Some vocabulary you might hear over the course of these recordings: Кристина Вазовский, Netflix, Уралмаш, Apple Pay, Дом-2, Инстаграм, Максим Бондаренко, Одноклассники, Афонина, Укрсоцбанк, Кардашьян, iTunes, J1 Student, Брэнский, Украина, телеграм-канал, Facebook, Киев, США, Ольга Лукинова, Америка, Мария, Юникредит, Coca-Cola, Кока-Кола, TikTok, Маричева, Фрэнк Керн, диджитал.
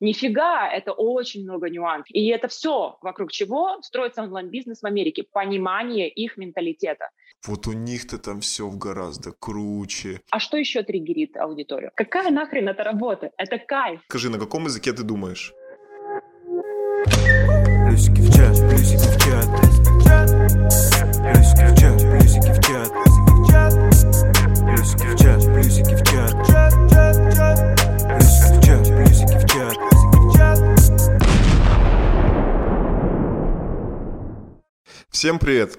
Нифига, это очень много нюансов. И это все, вокруг чего строится онлайн-бизнес в Америке. Понимание их менталитета. Вот у них-то там все гораздо круче. А что еще триггерит аудиторию? Какая нахрен эта работа? Это кайф. Скажи, на каком языке ты думаешь? Плюсики в чат, плюсики в чат. Плюсики в чат, плюсики в чат. Плюсики в чат, плюсики в чат. Плюсики в чат, плюсики в чат. Всем привет!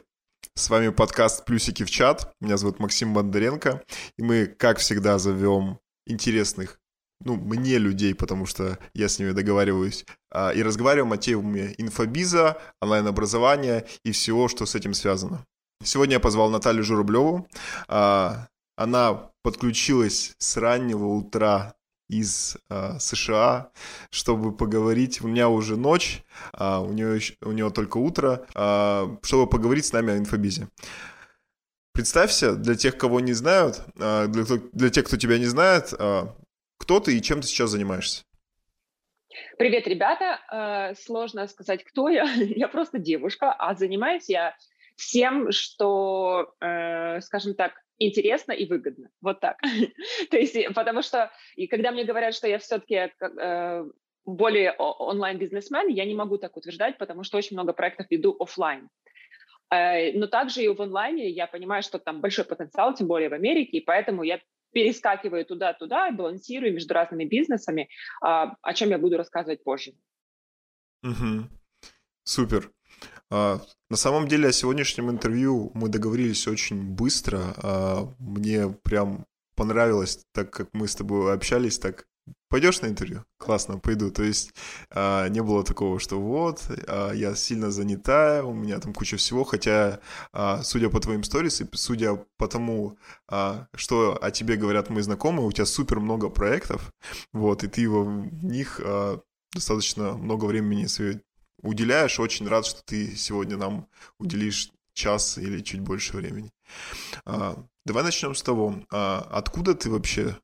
С вами подкаст «Плюсики в чат». Меня зовут Максим Бондаренко. И мы, как всегда, зовем интересных, мне людей, потому что я с ними договариваюсь, и разговариваем о теме инфобиза, онлайн-образования и всего, что с этим связано. Сегодня я позвал Наталью Журавлеву. Она подключилась с раннего утра из США, чтобы поговорить. У меня уже ночь, у нее только утро, чтобы поговорить с нами о инфобизе. Представься, для тех, кого не знают, для тех, кто тебя не знает, кто ты и чем ты сейчас занимаешься? Привет, ребята. Сложно сказать, кто я. Я просто девушка, а занимаюсь я всем, что, скажем так, интересно и выгодно. Вот так. То есть, потому что, и когда мне говорят, что я все-таки более онлайн-бизнесмен, я не могу так утверждать, потому что очень много проектов веду офлайн. Но также и в онлайне я понимаю, что там большой потенциал, тем более в Америке, и поэтому я перескакиваю туда-туда и балансирую между разными бизнесами, о чем я буду рассказывать позже. Угу. Супер. На самом деле о сегодняшнем интервью мы договорились очень быстро. Мне прям понравилось, так как мы с тобой общались, так пойдешь на интервью? Классно, пойду. То есть не было такого, что я сильно занята, у меня там куча всего, хотя судя по твоим сторис и судя по тому, что о тебе говорят мои знакомые, у тебя супер много проектов, и ты в них достаточно много времени уделяешь. Очень рад, что ты сегодня нам уделишь час или чуть больше времени. Давай начнем с того, откуда ты вообще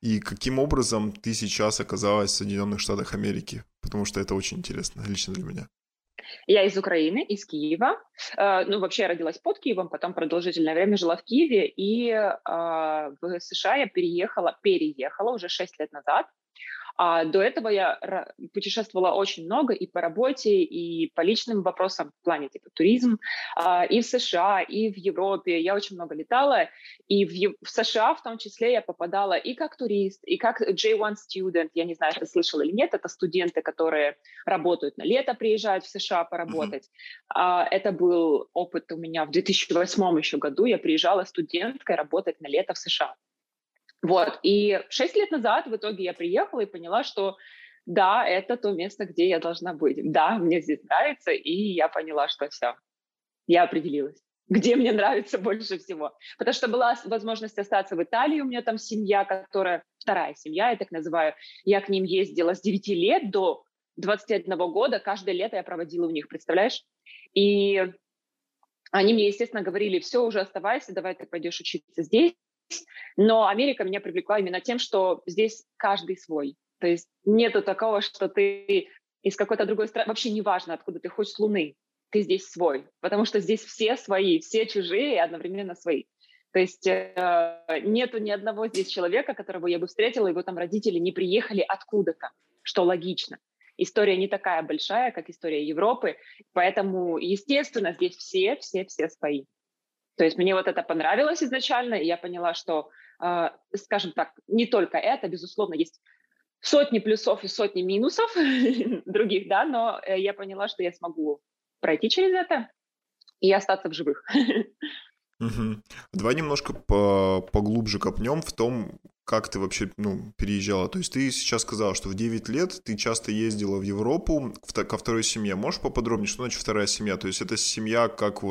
и каким образом ты сейчас оказалась в Соединенных Штатах Америки, потому что это очень интересно лично для меня. Я из Украины, из Киева. Вообще я родилась под Киевом, потом продолжительное время жила в Киеве, и в США я переехала уже 6 лет назад. А до этого я путешествовала очень много и по работе, и по личным вопросам в плане туризм, и в США, и в Европе. Я очень много летала, и в США в том числе я попадала и как турист, и как J1 Student. Я не знаю, ты слышал или нет, это студенты, которые работают на лето, приезжают в США поработать. Mm-hmm. Это был опыт у меня в 2008 еще году. Я приезжала студенткой работать на лето в США. И 6 лет назад в итоге я приехала и поняла, что да, это то место, где я должна быть. Да, мне здесь нравится, и я поняла, что все, я определилась, где мне нравится больше всего. Потому что была возможность остаться в Италии, у меня там семья, вторая семья, я так называю. Я к ним ездила с 9 лет до 21 года, каждое лето я проводила у них, представляешь? И они мне, естественно, говорили: все, уже оставайся, давай ты пойдешь учиться здесь. Но Америка меня привлекла именно тем, что здесь каждый свой. То есть нету такого, что ты из какой-то другой страны, вообще неважно, откуда ты, хоть с Луны, ты здесь свой. Потому что здесь все свои, все чужие и одновременно свои. То есть нету ни одного здесь человека, которого я бы встретила, его там родители не приехали откуда-то, что логично. История не такая большая, как история Европы, поэтому, естественно, здесь все свои. То есть мне это понравилось изначально, и я поняла, что, скажем так, не только это, безусловно, есть сотни плюсов и сотни минусов других, да, но я поняла, что я смогу пройти через это и остаться в живых. Угу. Давай немножко поглубже копнем в том, как ты вообще переезжала. То есть ты сейчас сказала, что в 9 лет ты часто ездила в Европу ко второй семье. Можешь поподробнее, что значит вторая семья? То есть это семья, как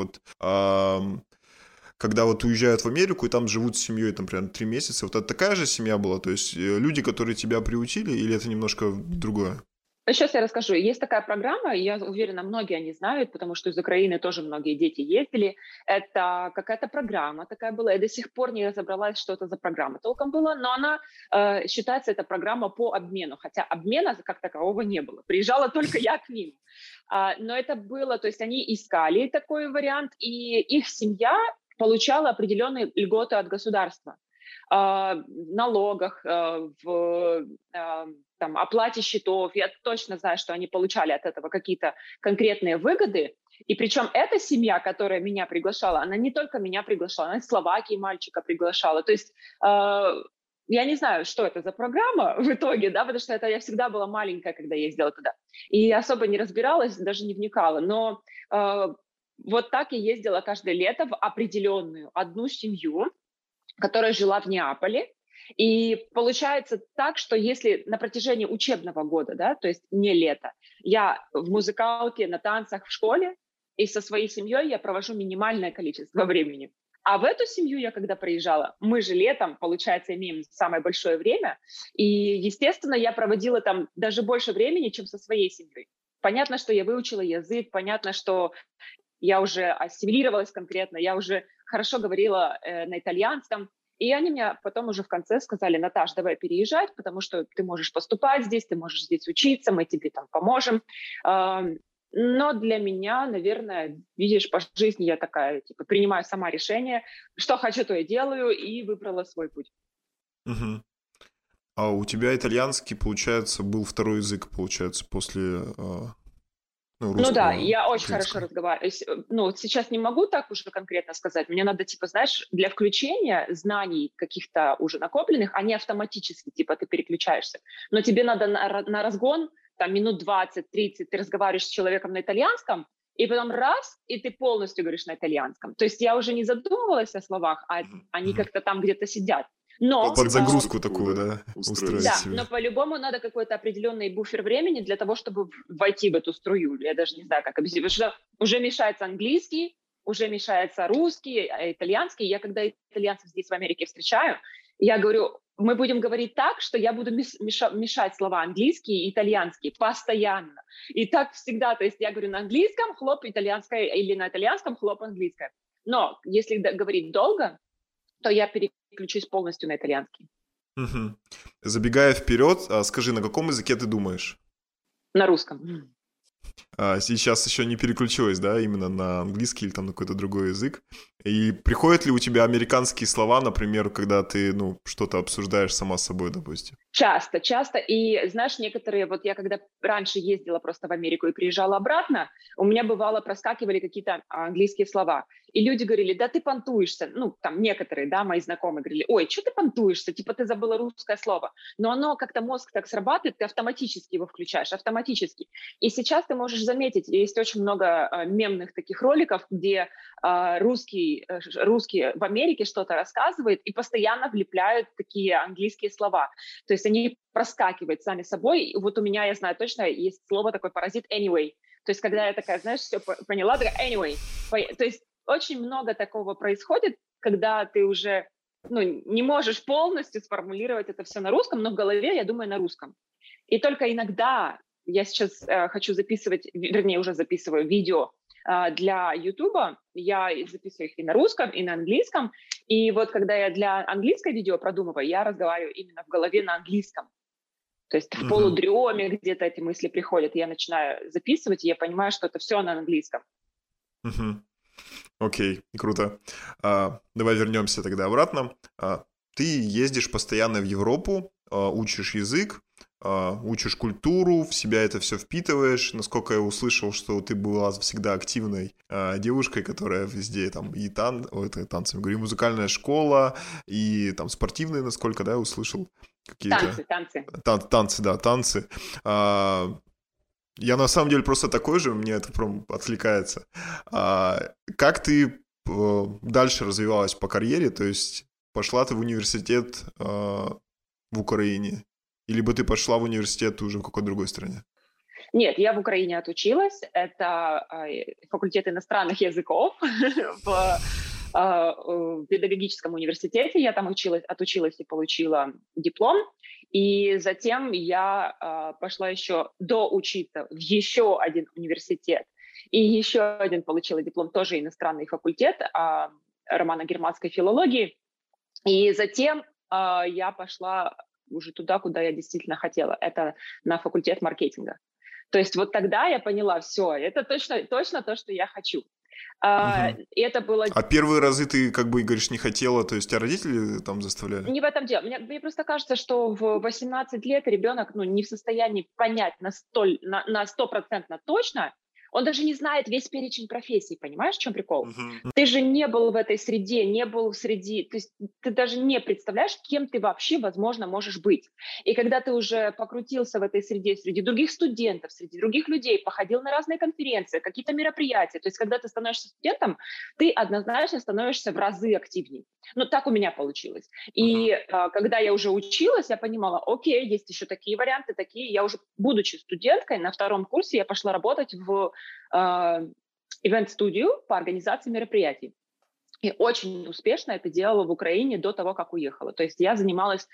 когда уезжают в Америку и там живут с семьей, там, примерно 3 месяца. Это такая же семья была? То есть люди, которые тебя приутили, или это немножко другое? Сейчас я расскажу. Есть такая программа, я уверена, многие они знают, потому что из Украины тоже многие дети ездили. Это какая-то программа такая была. Я до сих пор не разобралась, что это за программа толком была, но она считается, это программа по обмену, хотя обмена как такового не было. Приезжала только я к ним. Но это было, то есть они искали такой вариант, и их семья получала определенные льготы от государства. Налогах, в там, оплате счетов. Я точно знаю, что они получали от этого какие-то конкретные выгоды. И причем эта семья, которая меня приглашала, она не только меня приглашала, она из Словакии мальчика приглашала. То есть я не знаю, что это за программа в итоге, да, потому что это я всегда была маленькая, когда ездила туда. И особо не разбиралась, даже не вникала. Но вот так я ездила каждое лето в определенную одну семью, которая жила в Неаполе. И получается так, что если на протяжении учебного года, да, то есть не лето, я в музыкалке, на танцах в школе, и со своей семьей я провожу минимальное количество времени. А в эту семью я когда приезжала, мы же летом, получается, имеем самое большое время, и, естественно, я проводила там даже больше времени, чем со своей семьей. Понятно, что я выучила язык, понятно, что я уже ассимилировалась конкретно, я уже хорошо говорила на итальянском. И они мне потом уже в конце сказали: Наташ, давай переезжать, потому что ты можешь поступать здесь, ты можешь здесь учиться, мы тебе там поможем. Но для меня, наверное, видишь, по жизни я такая, типа, принимаю сама решение, что хочу, то и делаю, и выбрала свой путь. Угу. А у тебя итальянский, получается, был второй язык, получается, после... русского, ну да, я очень хорошо разговариваю. Ну, сейчас не могу так уже конкретно сказать. Мне надо, типа, знаешь, для включения знаний каких-то уже накопленных, они автоматически, типа, ты переключаешься. Но тебе надо на разгон, там, минут 20-30 ты разговариваешь с человеком на итальянском, и потом раз, и ты полностью говоришь на итальянском. То есть я уже не задумывалась о словах, а они как-то там где-то сидят. Но, под загрузку такую, да, устроить да, себе. Но по-любому надо какой-то определенный буфер времени для того, чтобы войти в эту струю. Я даже не знаю, как объяснить. Потому что уже мешается английский, уже мешается русский, итальянский. Я когда итальянцев здесь в Америке встречаю, я говорю, мы будем говорить так, что я буду мешать слова английский и итальянский постоянно. И так всегда, то есть я говорю на английском, хлоп итальянское, или на итальянском, хлоп английское. Но если говорить долго, то я переключусь полностью на итальянский. Угу. Забегая вперед, скажи, на каком языке ты думаешь? На русском. Сейчас еще не переключилась, да, именно на английский или там на какой-то другой язык. И приходят ли у тебя американские слова, например, когда ты, ну, что-то обсуждаешь сама с собой, допустим? Часто, часто. И знаешь, некоторые, вот я когда раньше ездила просто в Америку и приезжала обратно, у меня бывало проскакивали какие-то английские слова. И люди говорили, да ты понтуешься. Ну, там некоторые, да, мои знакомые говорили, ой, что ты понтуешься? Типа ты забыла русское слово. Но оно как-то мозг так срабатывает, ты автоматически его включаешь, автоматически. И сейчас ты можешь заметить, есть очень много мемных таких роликов, где русский в Америке что-то рассказывает и постоянно влепляют такие английские слова. То есть они проскакивают сами собой. И вот у меня, я знаю точно, есть слово такое паразит anyway. То есть когда я такая, знаешь, все поняла, такая anyway. То есть очень много такого происходит, когда ты уже, ну, не можешь полностью сформулировать это все на русском, но в голове, я думаю, на русском. И только иногда... Я сейчас хочу записывать, вернее, уже записываю видео для Ютуба. Я записываю их и на русском, и на английском. И вот когда я для английского видео продумываю, я разговариваю именно в голове на английском. То есть в полудреме где-то эти мысли приходят. Я начинаю записывать, и я понимаю, что это все на английском. Окей, круто. Давай вернемся тогда обратно. Ты ездишь постоянно в Европу, учишь язык, учишь культуру, в себя это все впитываешь. Насколько я услышал, что ты была всегда активной девушкой, которая везде там и танцами, говорю, и музыкальная школа, и там спортивные, насколько, да, я услышал. Какие-то... Танцы. Я на самом деле просто такой же, мне это прям откликается. Как ты дальше развивалась по карьере? То есть пошла ты в университет в Украине? Или бы ты пошла в университет уже в какой-то другой стране? Нет, я в Украине отучилась. Это факультет иностранных языков в педагогическом университете. Я там отучилась и получила диплом. И затем я пошла еще доучиться в еще один университет. И еще один получила диплом, тоже иностранный факультет романо-германской филологии. И затем я пошла уже туда, куда я действительно хотела. Это на факультет маркетинга. То есть вот тогда я поняла, все, это точно то, что я хочу. Угу. И это было... А первые разы ты, как бы, говоришь, не хотела, то есть тебя родители там заставляли? Не в этом дело. Мне просто кажется, что в 18 лет ребенок не в состоянии понять на 100% точно, он даже не знает весь перечень профессий, понимаешь, в чем прикол? Uh-huh. Ты же не был в этой среде, то есть ты даже не представляешь, кем ты вообще, возможно, можешь быть. И когда ты уже покрутился в этой среде, среди других студентов, среди других людей, походил на разные конференции, какие-то мероприятия, то есть когда ты становишься студентом, ты однозначно становишься в разы активнее. Так у меня получилось. И когда я уже училась, я понимала, окей, есть еще такие варианты, такие. Я уже, будучи студенткой, на втором курсе я пошла работать в ивент-студию по организации мероприятий. И очень успешно это делала в Украине до того, как уехала. То есть я занималась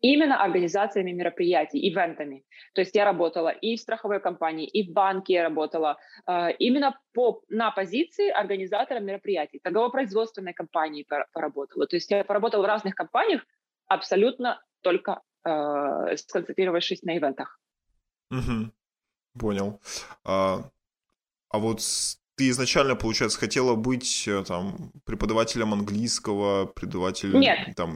именно организациями мероприятий, ивентами. То есть я работала и в страховой компании, и в банке я работала именно на позиции организатора мероприятий. Торгово-производственной компании поработала. То есть я поработала в разных компаниях, абсолютно только сконцентрировавшись на ивентах. Угу. Понял. А вот ты изначально, получается, хотела быть там преподавателем английского, преподавателем,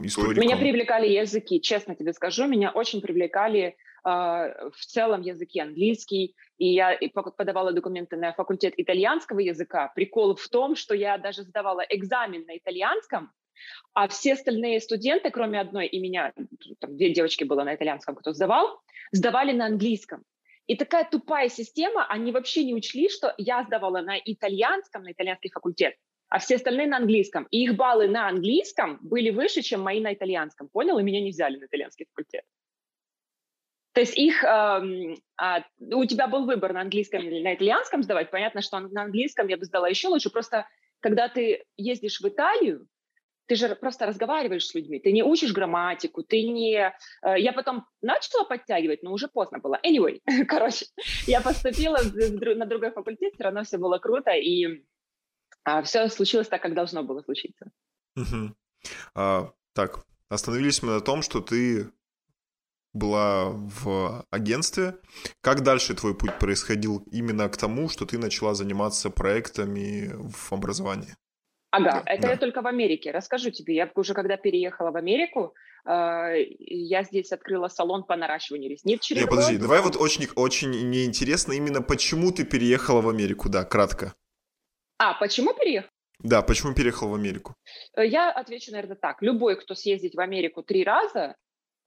историком? Нет, меня привлекали языки, честно тебе скажу. Меня очень привлекали в целом языки английский. И я подавала документы на факультет итальянского языка. Прикол в том, что я даже сдавала экзамен на итальянском, а все остальные студенты, кроме одной и меня, там две девочки было на итальянском, кто сдавали на английском. И такая тупая система, они вообще не учли, что я сдавала на итальянском, на итальянский факультет, а все остальные на английском. И их баллы на английском были выше, чем мои на итальянском. Понял? И меня не взяли на итальянский факультет. То есть у тебя был выбор на английском или на итальянском сдавать. Понятно, что на английском я бы сдала еще лучше. Просто когда ты ездишь в Италию, ты же просто разговариваешь с людьми, ты не учишь грамматику, ты не... Я потом начала подтягивать, но уже поздно было. Anyway, короче, я поступила на другой факультет, все равно все было круто, и все случилось так, как должно было случиться. Угу. Так, остановились мы на том, что ты была в агентстве. Как дальше твой путь происходил именно к тому, что ты начала заниматься проектами в образовании? Ага, да, это да. Я только в Америке. Расскажу тебе, я уже когда переехала в Америку, я здесь открыла салон по наращиванию ресниц через год. Подожди, давай вот очень мне интересно именно почему ты переехала в Америку, да, кратко. Почему переехала? Да, почему переехала в Америку? Я отвечу, наверное, так. Любой, кто съездит в Америку 3 раза,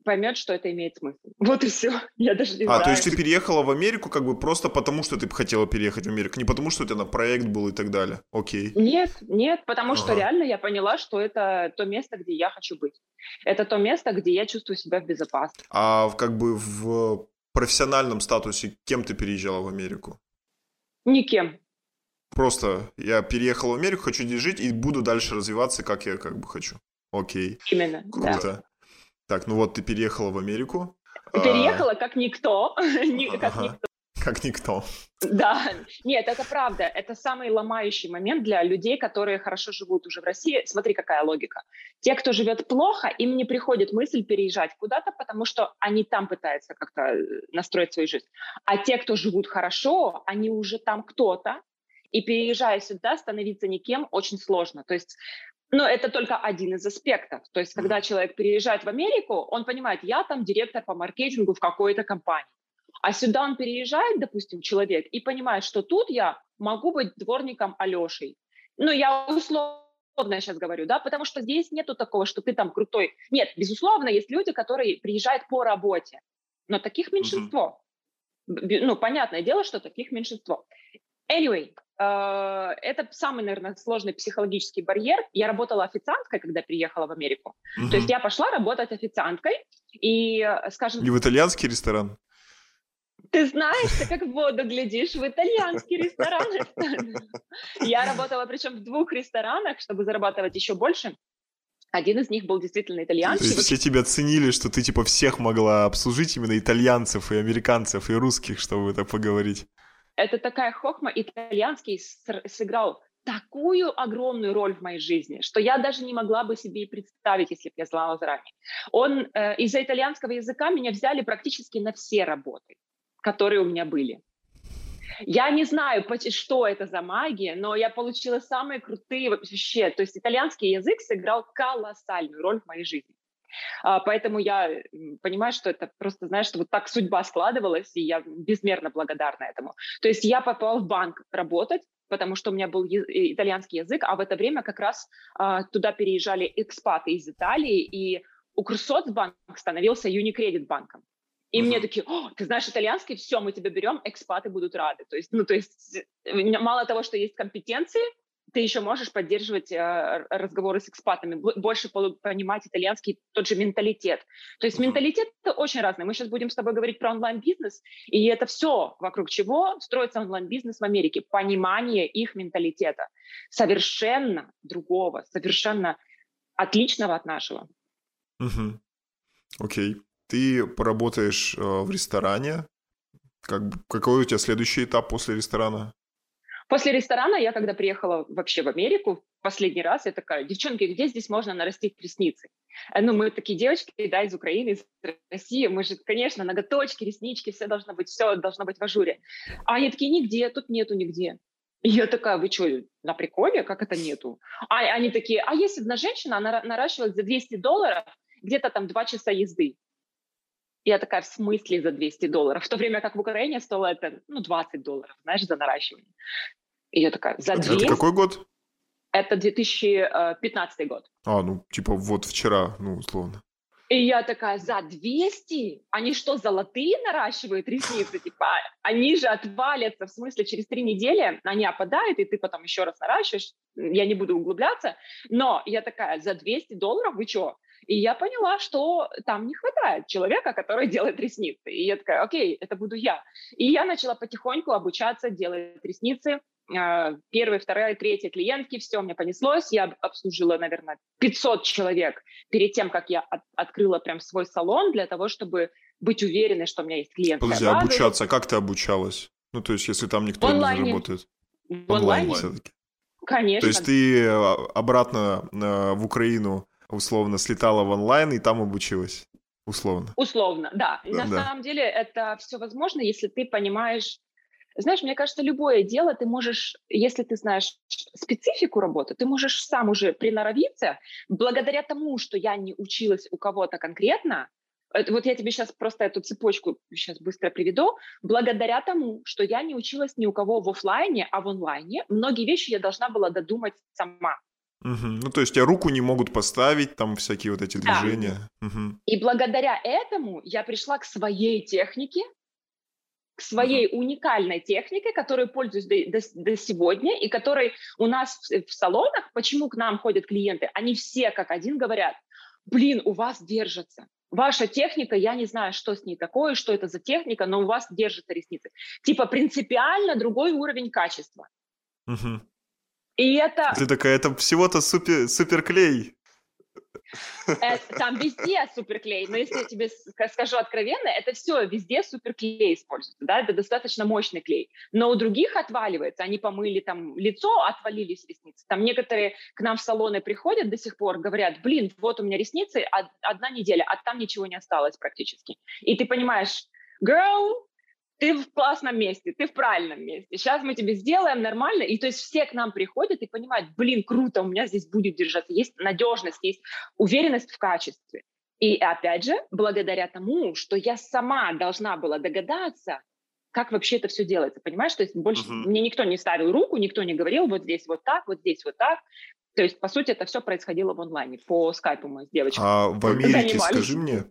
поймет, что это имеет смысл. Вот и все. Я даже не знаю. То есть ты переехала в Америку как бы просто потому, что ты хотела переехать в Америку, не потому, что у тебя на проект был и так далее? Окей. Нет, потому что реально я поняла, что это то место, где я хочу быть. Это то место, где я чувствую себя в безопасности. А как бы в профессиональном статусе кем ты переезжала в Америку? Никем. Просто я переехала в Америку, хочу здесь жить и буду дальше развиваться, как я как бы хочу. Окей. Именно, круто. Да. Так, ты переехала в Америку. Переехала как никто. Как никто. Да. Нет, это правда. Это самый ломающий момент для людей, которые хорошо живут уже в России. Смотри, какая логика. Те, кто живет плохо, им не приходит мысль переезжать куда-то, потому что они там пытаются как-то настроить свою жизнь. А те, кто живут хорошо, они уже там кто-то. И переезжая сюда, становиться никем очень сложно. То есть... Но это только один из аспектов. То есть, когда человек переезжает в Америку, он понимает, я там директор по маркетингу в какой-то компании. А сюда он переезжает, допустим, человек, и понимает, что тут я могу быть дворником Алешей. Я условно сейчас говорю, да, потому что здесь нету такого, что ты там крутой. Нет, безусловно, есть люди, которые приезжают по работе. Но таких меньшинство. Понятное дело, что таких меньшинство. Anyway, это самый, наверное, сложный психологический барьер. Я работала официанткой, когда переехала в Америку. То есть я пошла работать официанткой и, скажем... И в итальянский ресторан? Ты знаешь, ты как в воду глядишь, в итальянский ресторан. Я работала, причем, в 2 ресторанах, чтобы зарабатывать еще больше. Один из них был действительно итальянский. То есть все тебя ценили, что ты типа всех могла обслужить, именно итальянцев и американцев и русских, чтобы это поговорить. Это такая хохма. Итальянский сыграл такую огромную роль в моей жизни, что я даже не могла бы себе и представить, если бы я знала заранее. Он из-за итальянского языка меня взяли практически на все работы, которые у меня были. Я не знаю, что это за магия, но я получила самые крутые вообще. То есть итальянский язык сыграл колоссальную роль в моей жизни. Поэтому я понимаю, что это просто, знаешь, что вот так судьба складывалась, и я безмерно благодарна этому. То есть я попала в банк работать, потому что у меня был итальянский язык, а в это время как раз туда переезжали экспаты из Италии, и Укрсоцбанк становился Юникредит банком. И мне такие: «О, ты знаешь итальянский, все, мы тебя берем, экспаты будут рады». То есть, мало того, что есть компетенции, ты еще можешь поддерживать разговоры с экспатами, больше понимать итальянский, тот же менталитет. То есть менталитет очень разный. Мы сейчас будем с тобой говорить про онлайн-бизнес, и это все, вокруг чего строится онлайн-бизнес в Америке. Понимание их менталитета. Совершенно другого, совершенно отличного от нашего. Окей. Ты поработаешь в ресторане. Какой у тебя следующий этап после ресторана? После ресторана я, когда приехала вообще в Америку в последний раз, я такая: девчонки, где здесь можно нарастить ресницы? Ну, мы такие девочки, да, из Украины, из России, мы же, конечно, ноготочки, реснички, все должно быть в ажуре. А они такие: нигде, тут нету нигде. И я такая: вы что, на приколе? Как это нету? А они такие: а есть одна женщина, она наращивает за $200, где-то там 2 часа езды. Я такая: в смысле за $200? В то время как в Украине стоило это, $20, знаешь, за наращивание. И я такая: за 200? Это какой год? Это 2015 год. Вот вчера, условно. И я такая: за 200? Они что, золотые наращивают ресницы? Они же отвалятся, в смысле, через 3 недели они опадают, и ты потом еще раз наращиваешь. Я не буду углубляться. Но я такая: за $200? Вы что? И я поняла, что там не хватает человека, который делает ресницы. И я такая: окей, это буду я. И я начала потихоньку обучаться делать ресницы. 1, 2, 3 клиентки, все, мне понеслось. Я обслужила, наверное, 500 человек перед тем, как я открыла прям свой салон, для того, чтобы быть уверенной, что у меня есть клиентская база. Подожди, обучаться, как ты обучалась? Если там никто не заработает. В онлайне все-таки. Конечно. То есть ты обратно в Украину условно слетала в онлайн и там обучилась? Условно. Условно, да. Самом деле это все возможно, если ты понимаешь... Знаешь, мне кажется, любое дело ты можешь, если ты знаешь специфику работы, ты можешь сам уже приноровиться. Благодаря тому, что я не училась у кого-то конкретно, вот я тебе сейчас просто эту цепочку сейчас быстро приведу. Благодаря тому, что я не училась ни у кого в офлайне, а в онлайне, многие вещи я должна была додумать сама. То есть тебя руку не могут поставить, там всякие вот эти движения. И благодаря этому я пришла к своей технике, к своей уникальной технике, которой пользуюсь до сегодня, и которой у нас в салонах, почему к нам ходят клиенты, они все как один говорят: блин, у вас держится. Ваша техника, я не знаю, что с ней такое, что это за техника, но у вас держатся ресницы. Принципиально другой уровень качества. И это... Ты такая: это всего-то суперклей. Там везде суперклей, но если я тебе скажу откровенно, это все везде суперклей используется, да, это достаточно мощный клей, но у других отваливается, они помыли там лицо, отвалились ресницы, там некоторые к нам в салоны приходят до сих пор, говорят: блин, вот у меня ресницы, 1 неделя, а там ничего не осталось практически, и ты понимаешь: girl, ты в классном месте, ты в правильном месте, сейчас мы тебе сделаем нормально. И то есть все к нам приходят и понимают: блин, круто, у меня здесь будет держаться, есть надежность, есть уверенность в качестве. И опять же, благодаря тому, что я сама должна была догадаться, как вообще это все делается, понимаешь? То есть больше мне никто не ставил руку, никто не говорил: вот здесь вот так, вот здесь вот так. То есть, по сути, это все происходило в онлайне, по скайпу мы с девочкой. А в Америке, скажи мне,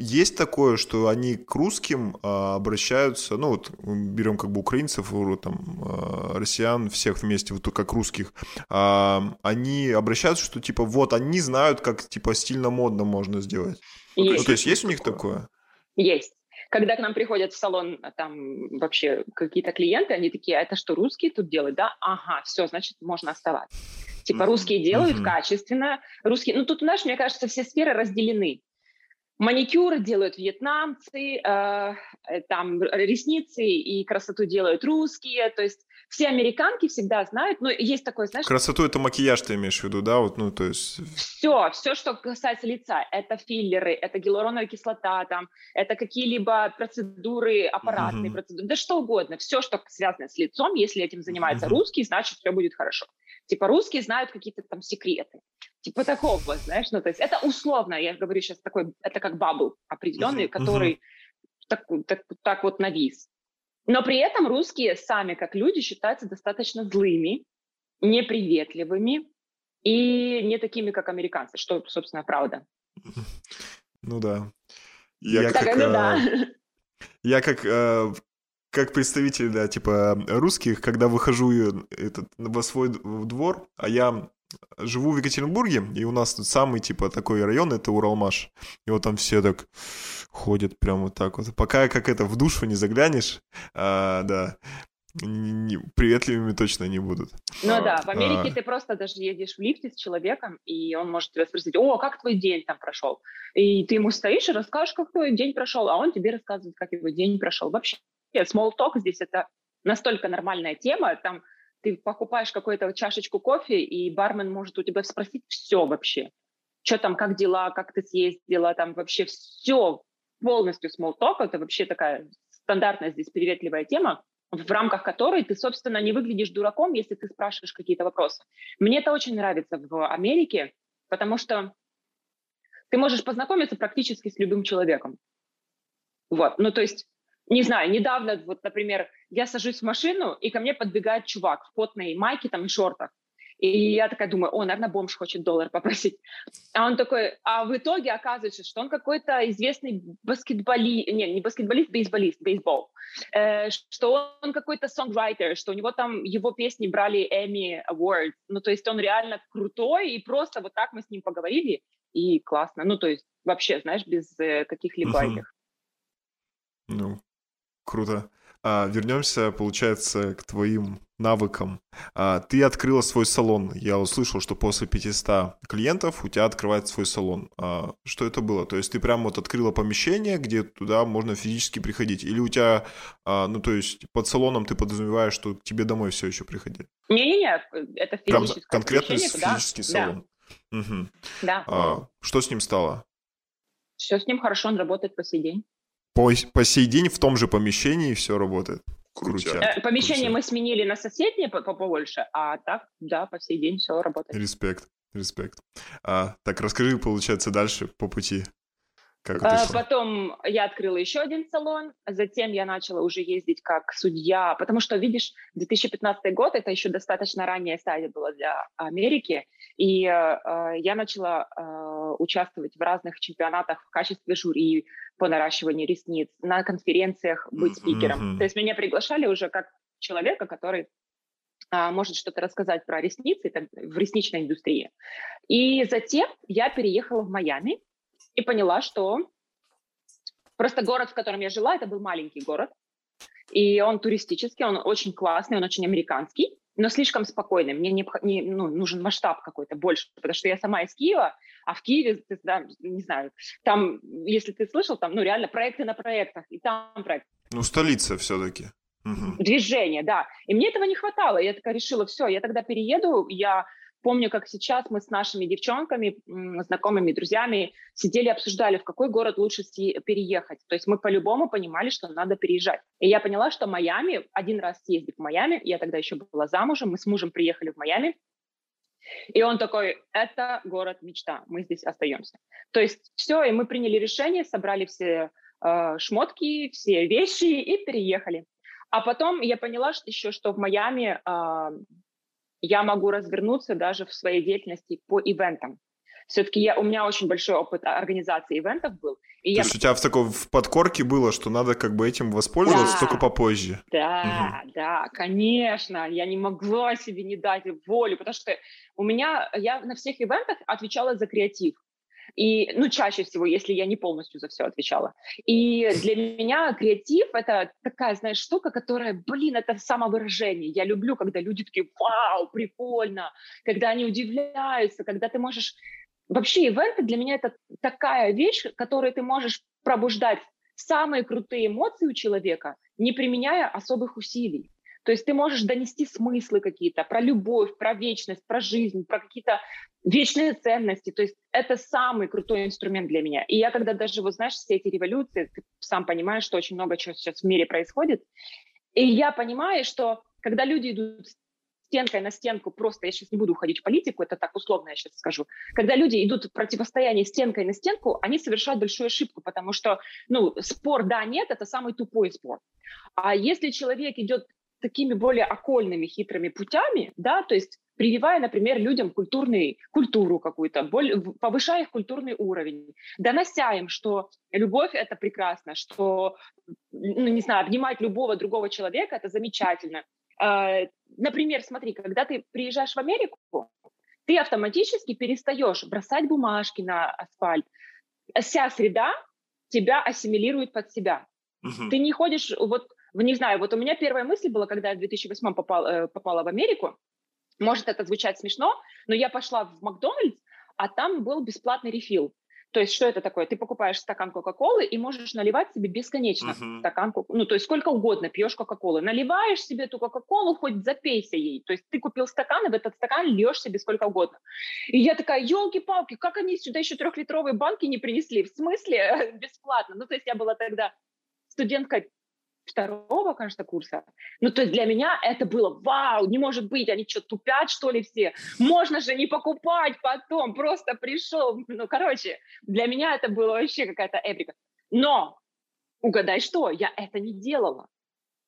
есть такое, что они к русским обращаются, берем украинцев, там, россиян, всех вместе, как русских, они обращаются, что они знают, как стильно модно можно сделать. Есть. То есть у них такое? Есть. Когда к нам приходят в салон там вообще какие-то клиенты, они такие: а это что, русские тут делают, да? Ага, все, значит, можно оставаться. Типа русские делают качественно, русские... Ну, тут, знаешь, мне кажется, все сферы разделены. Маникюр делают вьетнамцы, там ресницы и красоту делают русские, то есть все американки всегда знают, но есть такое, знаешь... Красоту — это макияж, ты имеешь в виду, да? Вот, ну, то есть... Все, что касается лица, это филлеры, это гиалуроновая кислота, там, это какие-либо процедуры, аппаратные процедуры, да что угодно, все, что связано с лицом, если этим занимается русский, значит, все будет хорошо. Типа русские знают какие-то там секреты. Типа такого, знаешь, ну, то есть это условно, я говорю сейчас такой, это как бабл определенный, который так вот навис. Но при этом русские сами, как люди, считаются достаточно злыми, неприветливыми и не такими, как американцы, что, собственно, правда. Ну да. Как представитель, да, типа русских, когда выхожу во свой двор, а я... Живу в Екатеринбурге, и у нас самый, типа, такой район, это Уралмаш. И вот там все так ходят прям вот так вот. Пока как это, в душу не заглянешь, да, приветливыми точно не будут. Ну да, в Америке ты просто даже едешь в лифте с человеком, и он может тебя спросить, о, как твой день там прошел? И ты ему стоишь и расскажешь, как твой день прошел, а он тебе рассказывает, как его день прошел. Вообще, small talk здесь это настолько нормальная тема, там ты покупаешь какую-то чашечку кофе, и бармен может у тебя спросить все вообще. Что там, как дела, как ты съездила, там вообще все полностью small talk. Это вообще такая стандартная здесь приветливая тема, в рамках которой ты, собственно, не выглядишь дураком, если ты спрашиваешь какие-то вопросы. Мне это очень нравится в Америке, потому что ты можешь познакомиться практически с любым человеком. Вот, ну то есть... Не знаю, недавно, вот, например, я сажусь в машину, и ко мне подбегает чувак в потной майке там, и шортах. И я такая думаю, о, наверное, бомж хочет доллар попросить. А он такой, а в итоге оказывается, что он какой-то известный баскетболист, не баскетболист, бейсболист, бейсбол. Что он какой-то сонграйтер, что у него там его песни брали Emmy Award. Ну, то есть он реально крутой, и просто вот так мы с ним поговорили, и классно. Ну, то есть вообще, знаешь, без каких-либо этих. Ну... Круто. Вернемся, получается, к твоим навыкам. Ты открыла свой салон. Я услышал, что после 500 клиентов у тебя открывается свой салон. Что это было? То есть ты прям вот открыла помещение, где туда можно физически приходить? Или у тебя, ну то есть под салоном ты подразумеваешь, что к тебе домой все еще приходили? Не-не-не, это физическое прям конкретный физический салон? Да. Угу. Да. Что с ним стало? Все с ним хорошо, он работает по сей день. По сей день в том же помещении все работает. Крутяк. Помещение мы сменили на соседнее побольше, а так, да, по сей день все работает. Респект. Так, расскажи, получается, дальше по пути. Как потом я открыла еще один салон, затем я начала уже ездить как судья, потому что, видишь, 2015 год, это еще достаточно ранняя стадия была для Америки, и я начала участвовать в разных чемпионатах в качестве жюри по наращиванию ресниц, на конференциях быть спикером. То есть меня приглашали уже как человека, который может что-то рассказать про ресницы в ресничной индустрии. И затем я переехала в Майами и поняла, что просто город, в котором я жила, это был маленький город, и он туристический, он очень классный, он очень американский, но слишком спокойный. Мне нужен масштаб какой-то больше, потому что я сама из Киева, а в Киеве, да, не знаю, там, если ты слышал, там, ну, реально проекты на проектах, и там проект. Ну, столица все-таки. Угу. Движение, да. И мне этого не хватало. Я такая решила, все, я тогда перееду. Я помню, как сейчас мы с нашими девчонками, знакомыми, друзьями сидели, обсуждали, в какой город лучше переехать. То есть мы по-любому понимали, что надо переезжать. И я поняла, что Майами, один раз съездив в Майами, я тогда еще была замужем, мы с мужем приехали в Майами, и он такой, это город-мечта, мы здесь остаемся. То есть все, и мы приняли решение, собрали все шмотки, все вещи и переехали. А потом я поняла еще, что в Майами... я могу развернуться даже в своей деятельности по ивентам. Все-таки у меня очень большой опыт организации ивентов был. То есть у тебя в подкорке было, что надо как бы этим воспользоваться, да, только попозже. Да, конечно. Я не могла себе не дать волю, потому что я на всех ивентах отвечала за креатив. И, ну, чаще всего, если я не полностью за все отвечала. И для меня креатив — это такая, знаешь, штука, которая, блин, это самовыражение. Я люблю, когда люди такие: вау, прикольно, когда они удивляются, когда ты можешь... Вообще, ивенты для меня — это такая вещь, которой ты можешь пробуждать самые крутые эмоции у человека, не применяя особых усилий. То есть ты можешь донести смыслы какие-то про любовь, про вечность, про жизнь, про какие-то вечные ценности. То есть это самый крутой инструмент для меня. И я когда даже, вот знаешь, все эти революции, ты сам понимаешь, что очень много чего сейчас в мире происходит. И я понимаю, что когда люди идут стенкой на стенку, просто я сейчас не буду уходить в политику, это так условно я сейчас скажу. Когда люди идут в противостоянии стенкой на стенку, они совершают большую ошибку, потому что, ну, спор да-нет, это самый тупой спор. А если человек идет такими более окольными, хитрыми путями, да, то есть прививая, например, людям культуру какую-то, повышая их культурный уровень, донося им, что любовь — это прекрасно, что, ну, не знаю, обнимать любого другого человека — это замечательно. Например, смотри, когда ты приезжаешь в Америку, ты автоматически перестаешь бросать бумажки на асфальт. Вся среда тебя ассимилирует под себя. Угу. Ты не ходишь, вот, не знаю, вот у меня первая мысль была, когда я в 2008 попала в Америку, может это звучать смешно, но я пошла в Макдональдс, а там был бесплатный рефил. То есть что это такое? Ты покупаешь стакан Кока-Колы и можешь наливать себе бесконечно стакан Кока-Колы. Ну, то есть сколько угодно пьешь Кока-Колы. Наливаешь себе эту Кока-Колу, хоть запейся ей. То есть ты купил стакан, и в этот стакан льешь себе сколько угодно. И я такая: елки-палки, как они сюда еще 3-литровые банки не принесли? В смысле? Бесплатно. Ну, то есть я была тогда студенткой 2-го, конечно, курса. Ну, то есть для меня это было: вау, не может быть, они что, тупят, что ли, все? Можно же не покупать потом, просто пришел. Ну, короче, для меня это было вообще какая-то эпика. Но угадай что, я это не делала.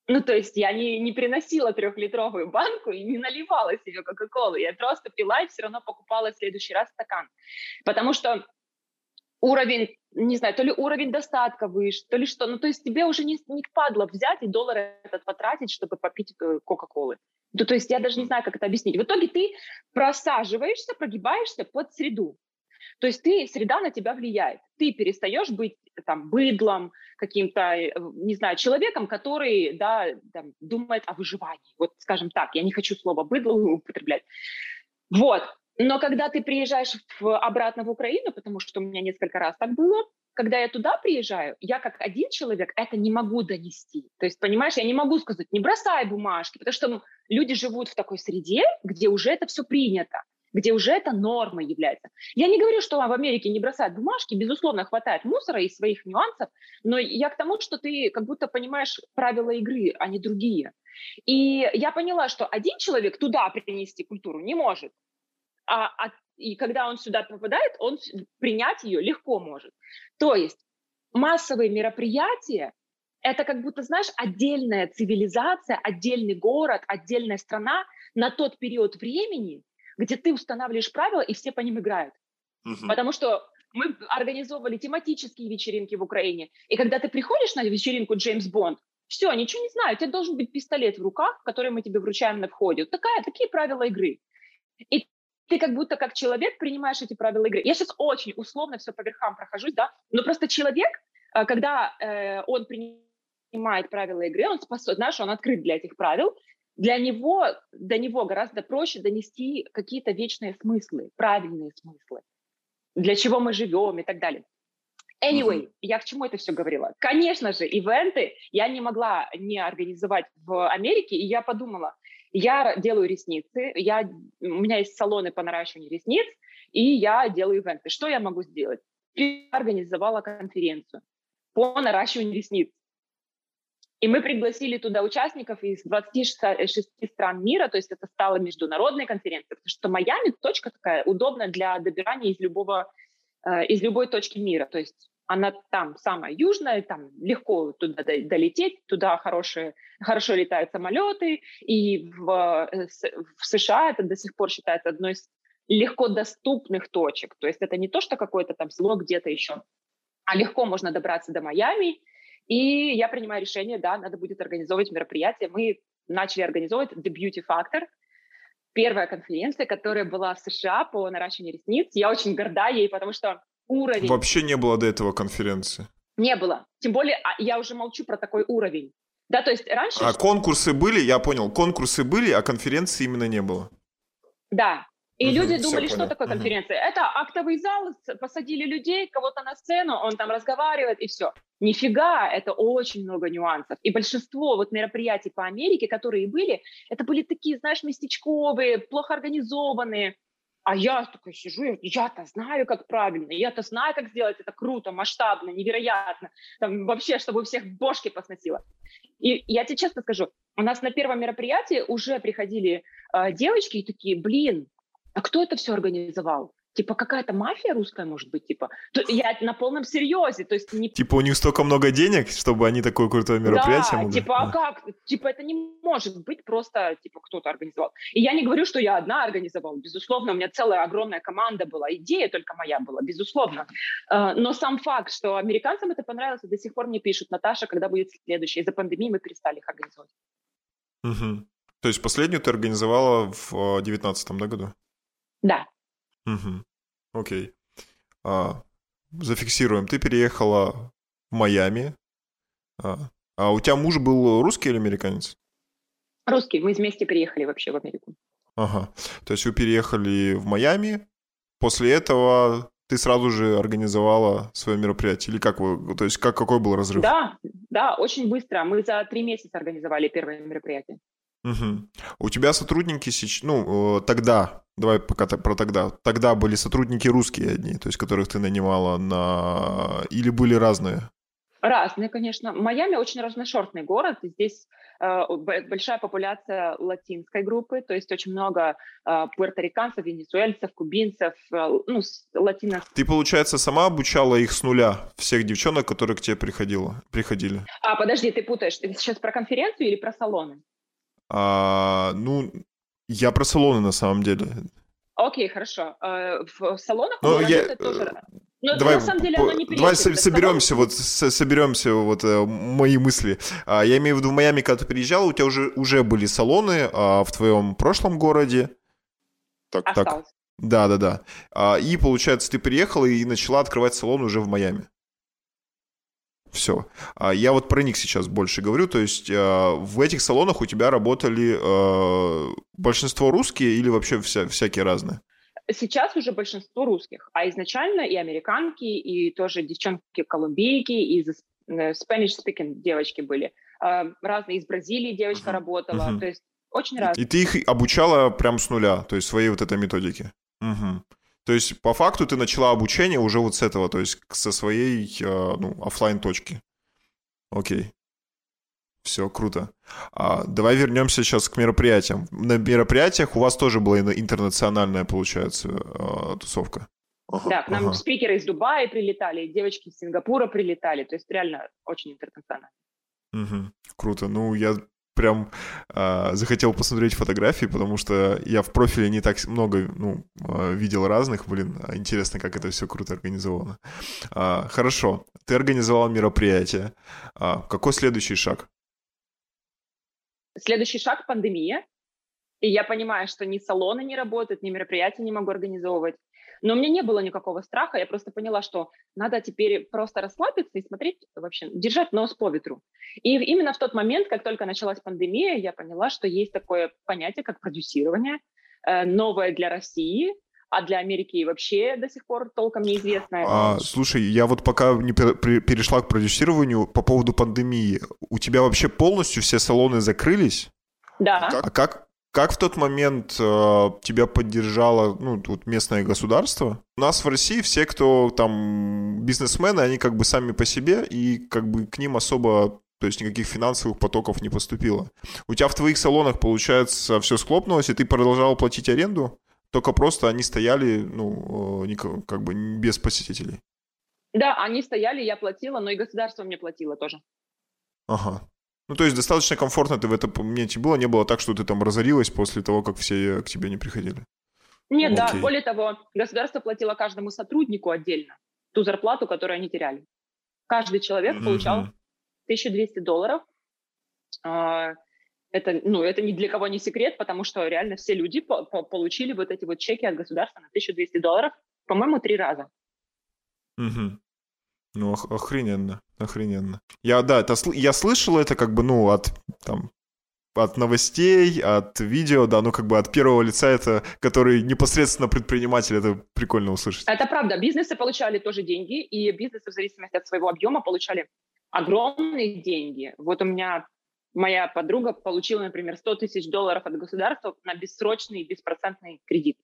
Ну, то есть я не приносила 3-литровую банку и не наливала себе Кока-Колу. Я просто пила и все равно покупала в следующий раз стакан. Потому что уровень, не знаю, то ли уровень достатка выше, то ли что. Ну, то есть тебе уже не впадло взять и доллар этот потратить, чтобы попить Кока-Колы. Ну, то есть я даже не знаю, как это объяснить. В итоге ты просаживаешься, прогибаешься под среду. То есть среда на тебя влияет. Ты перестаешь быть там быдлом, каким-то, не знаю, человеком, который, да, там, думает о выживании. Вот, скажем так, я не хочу слово «быдло» употреблять. Вот. Но когда ты приезжаешь обратно в Украину, потому что у меня несколько раз так было, когда я туда приезжаю, я как один человек это не могу донести. То есть, понимаешь, я не могу сказать: не бросай бумажки, потому что люди живут в такой среде, где уже это все принято, где уже это нормой является. Я не говорю, что в Америке не бросают бумажки, безусловно, хватает мусора и своих нюансов, но я к тому, что ты как будто понимаешь правила игры, а не другие. И я поняла, что один человек туда принести культуру не может. И когда он сюда попадает, он принять ее легко может. То есть массовые мероприятия – это как будто, знаешь, отдельная цивилизация, отдельный город, отдельная страна на тот период времени, где ты устанавливаешь правила, и все по ним играют. Угу. Потому что мы организовывали тематические вечеринки в Украине, и когда ты приходишь на вечеринку «Джеймс Бонд», все, ничего не знаю, у тебя должен быть пистолет в руках, который мы тебе вручаем на входе. Вот такие правила игры. И ты как будто как человек принимаешь эти правила игры. Я сейчас очень условно все по верхам прохожусь, да, но просто человек, когда он принимает правила игры, он способен, знаешь, он открыт для этих правил, до него гораздо проще донести какие-то вечные смыслы, правильные смыслы, для чего мы живем и так далее. Anyway, я к чему это все говорила? Конечно же, ивенты я не могла не организовать в Америке, и я подумала: я делаю ресницы, у меня есть салоны по наращиванию ресниц, и я делаю ивенты. Что я могу сделать? Я организовала конференцию по наращиванию ресниц. И мы пригласили туда участников из 26 стран мира, то есть это стала международная конференция, потому что Майами – точка такая удобная для добирания из любой точки мира. То есть она там самая южная, там легко туда долететь, туда хорошо летают самолеты, и в США это до сих пор считается одной из легко доступных точек. То есть это не то, что какое-то там село где-то еще, а легко можно добраться до Майами. И я принимаю решение, да, надо будет организовывать мероприятие. Мы начали организовывать The Beauty Factor, первая конференция, которая была в США по наращиванию ресниц. Я очень горда ей, потому что уровень. Вообще не было до этого конференции? Не было. Тем более, я уже молчу про такой уровень. Да, то есть раньше... А конкурсы были, я понял, конкурсы были, а конференции именно не было. Да. И люди думали, что такое конференция. Это актовый зал, посадили людей, кого-то на сцену, он там разговаривает, и все. Нифига, это очень много нюансов. И большинство вот мероприятий по Америке, которые были, это были такие, знаешь, местечковые, плохо организованные. А я такой сижу, я-то знаю, как правильно, я-то знаю, как сделать это круто, масштабно, невероятно. Там вообще, чтобы у всех бошки посносило. И я тебе честно скажу, у нас на первом мероприятии уже приходили девочки и такие, блин, а кто это все организовал? Типа какая-то мафия русская, может быть, типа. Я на полном серьезе, то есть не... Типа у них столько много денег, чтобы они такое крутое мероприятие могли? Да, типа, а как? Типа это не может быть просто, типа, кто-то организовал. И я не говорю, что я одна организовала, безусловно, у меня целая огромная команда была, идея только моя была, безусловно. Но сам факт, что американцам это понравилось, до сих пор мне пишут: Наташа, когда будет следующее? Из-за пандемии мы перестали их организовать. Угу. То есть последнюю ты организовала в 19-м, да, году? Да. Угу. Окей. Зафиксируем. Ты переехала в Майами. А у тебя муж был русский или американец? Русский. Мы вместе переехали вообще в Америку. Ага. То есть вы переехали в Майами. После этого ты сразу же организовала свое мероприятие. Или как вы... То есть какой был разрыв? Да, очень быстро. Мы за 3 месяца организовали первое мероприятие. Угу. У тебя сотрудники сейчас... Ну, тогда... Давай пока про тогда. Тогда были сотрудники русские одни, то есть которых ты нанимала на... Или были разные? Разные, конечно. Майами очень разношерстный город. Здесь большая популяция латинской группы, то есть очень много пуэрториканцев, венесуэльцев, кубинцев, ну, латинос. Ты, получается, сама обучала их с нуля, всех девчонок, которые к тебе приходили? А, подожди, ты путаешь. Ты сейчас про конференцию или про салоны? Я про салоны на самом деле. Окей, хорошо. В салонах тоже... Но давай, на самом деле оно не переезжает. Давай соберемся, мои мысли. Я имею в виду, в Майами, когда ты переезжала, у тебя уже были салоны в твоем прошлом городе. Так. Да. И, получается, ты приехала и начала открывать салон уже в Майами. Все. Я вот про них сейчас больше говорю. То есть в этих салонах у тебя работали большинство русские или вообще всякие разные? Сейчас уже большинство русских. А изначально и американки, и тоже девчонки-колумбийки, и Spanish-speaking девочки были. Разные. Из Бразилии девочка работала. То есть очень разные. И ты их обучала прям с нуля, то есть своей вот этой методике? Угу. То есть, по факту, ты начала обучение уже вот с этого, то есть со своей офлайн-точки. Окей. Все, круто. Давай вернемся сейчас к мероприятиям. На мероприятиях у вас тоже была интернациональная, получается, тусовка. Да, к нам спикеры из Дубая прилетали, девочки из Сингапура прилетали. То есть, реально, очень интернационально. Угу. Круто. Ну, я... Прям захотел посмотреть фотографии, потому что я в профиле не так много видел разных. Блин, интересно, как это все круто организовано. Хорошо, ты организовал мероприятие. Какой следующий шаг? Следующий шаг — пандемия. И я понимаю, что ни салоны не работают, ни мероприятия не могу организовывать. Но у меня не было никакого страха. Я просто поняла, что надо теперь просто расслабиться и смотреть вообще, держать нос по ветру. И именно в тот момент, как только началась пандемия, я поняла, что есть такое понятие, как продюсирование, новое для России, а для Америки вообще до сих пор толком неизвестное. Слушай, я вот пока не перешла к продюсированию по поводу пандемии. У тебя вообще полностью все салоны закрылись? Да. А как... Как в тот момент тебя поддержало тут местное государство? У нас в России все, кто там бизнесмены, они как бы сами по себе, и как бы к ним особо, то есть никаких финансовых потоков не поступило. У тебя в твоих салонах, получается, все схлопнулось, и ты продолжал платить аренду, только просто они стояли, как бы без посетителей. Да, они стояли, я платила, но и государство мне платило тоже. Ага. То есть достаточно комфортно ты в этом моменте было, не было так, что ты там разорилась после того, как все к тебе не приходили? Нет, окей. Да, более того, государство платило каждому сотруднику отдельно ту зарплату, которую они теряли. Каждый человек получал $1200. Это ни для кого не секрет, потому что реально все люди получили вот эти вот чеки от государства на $1200, по-моему, 3 раза. Угу. Ну, охрененно. Я слышал это как бы, ну, от новостей, от видео, да, ну, как бы от первого лица, это, который непосредственно предприниматель, это прикольно услышать. Это правда. Бизнесы получали тоже деньги, и бизнесы в зависимости от своего объема получали огромные деньги. Вот у меня моя подруга получила, например, $100 тысяч от государства на бессрочный беспроцентный кредит.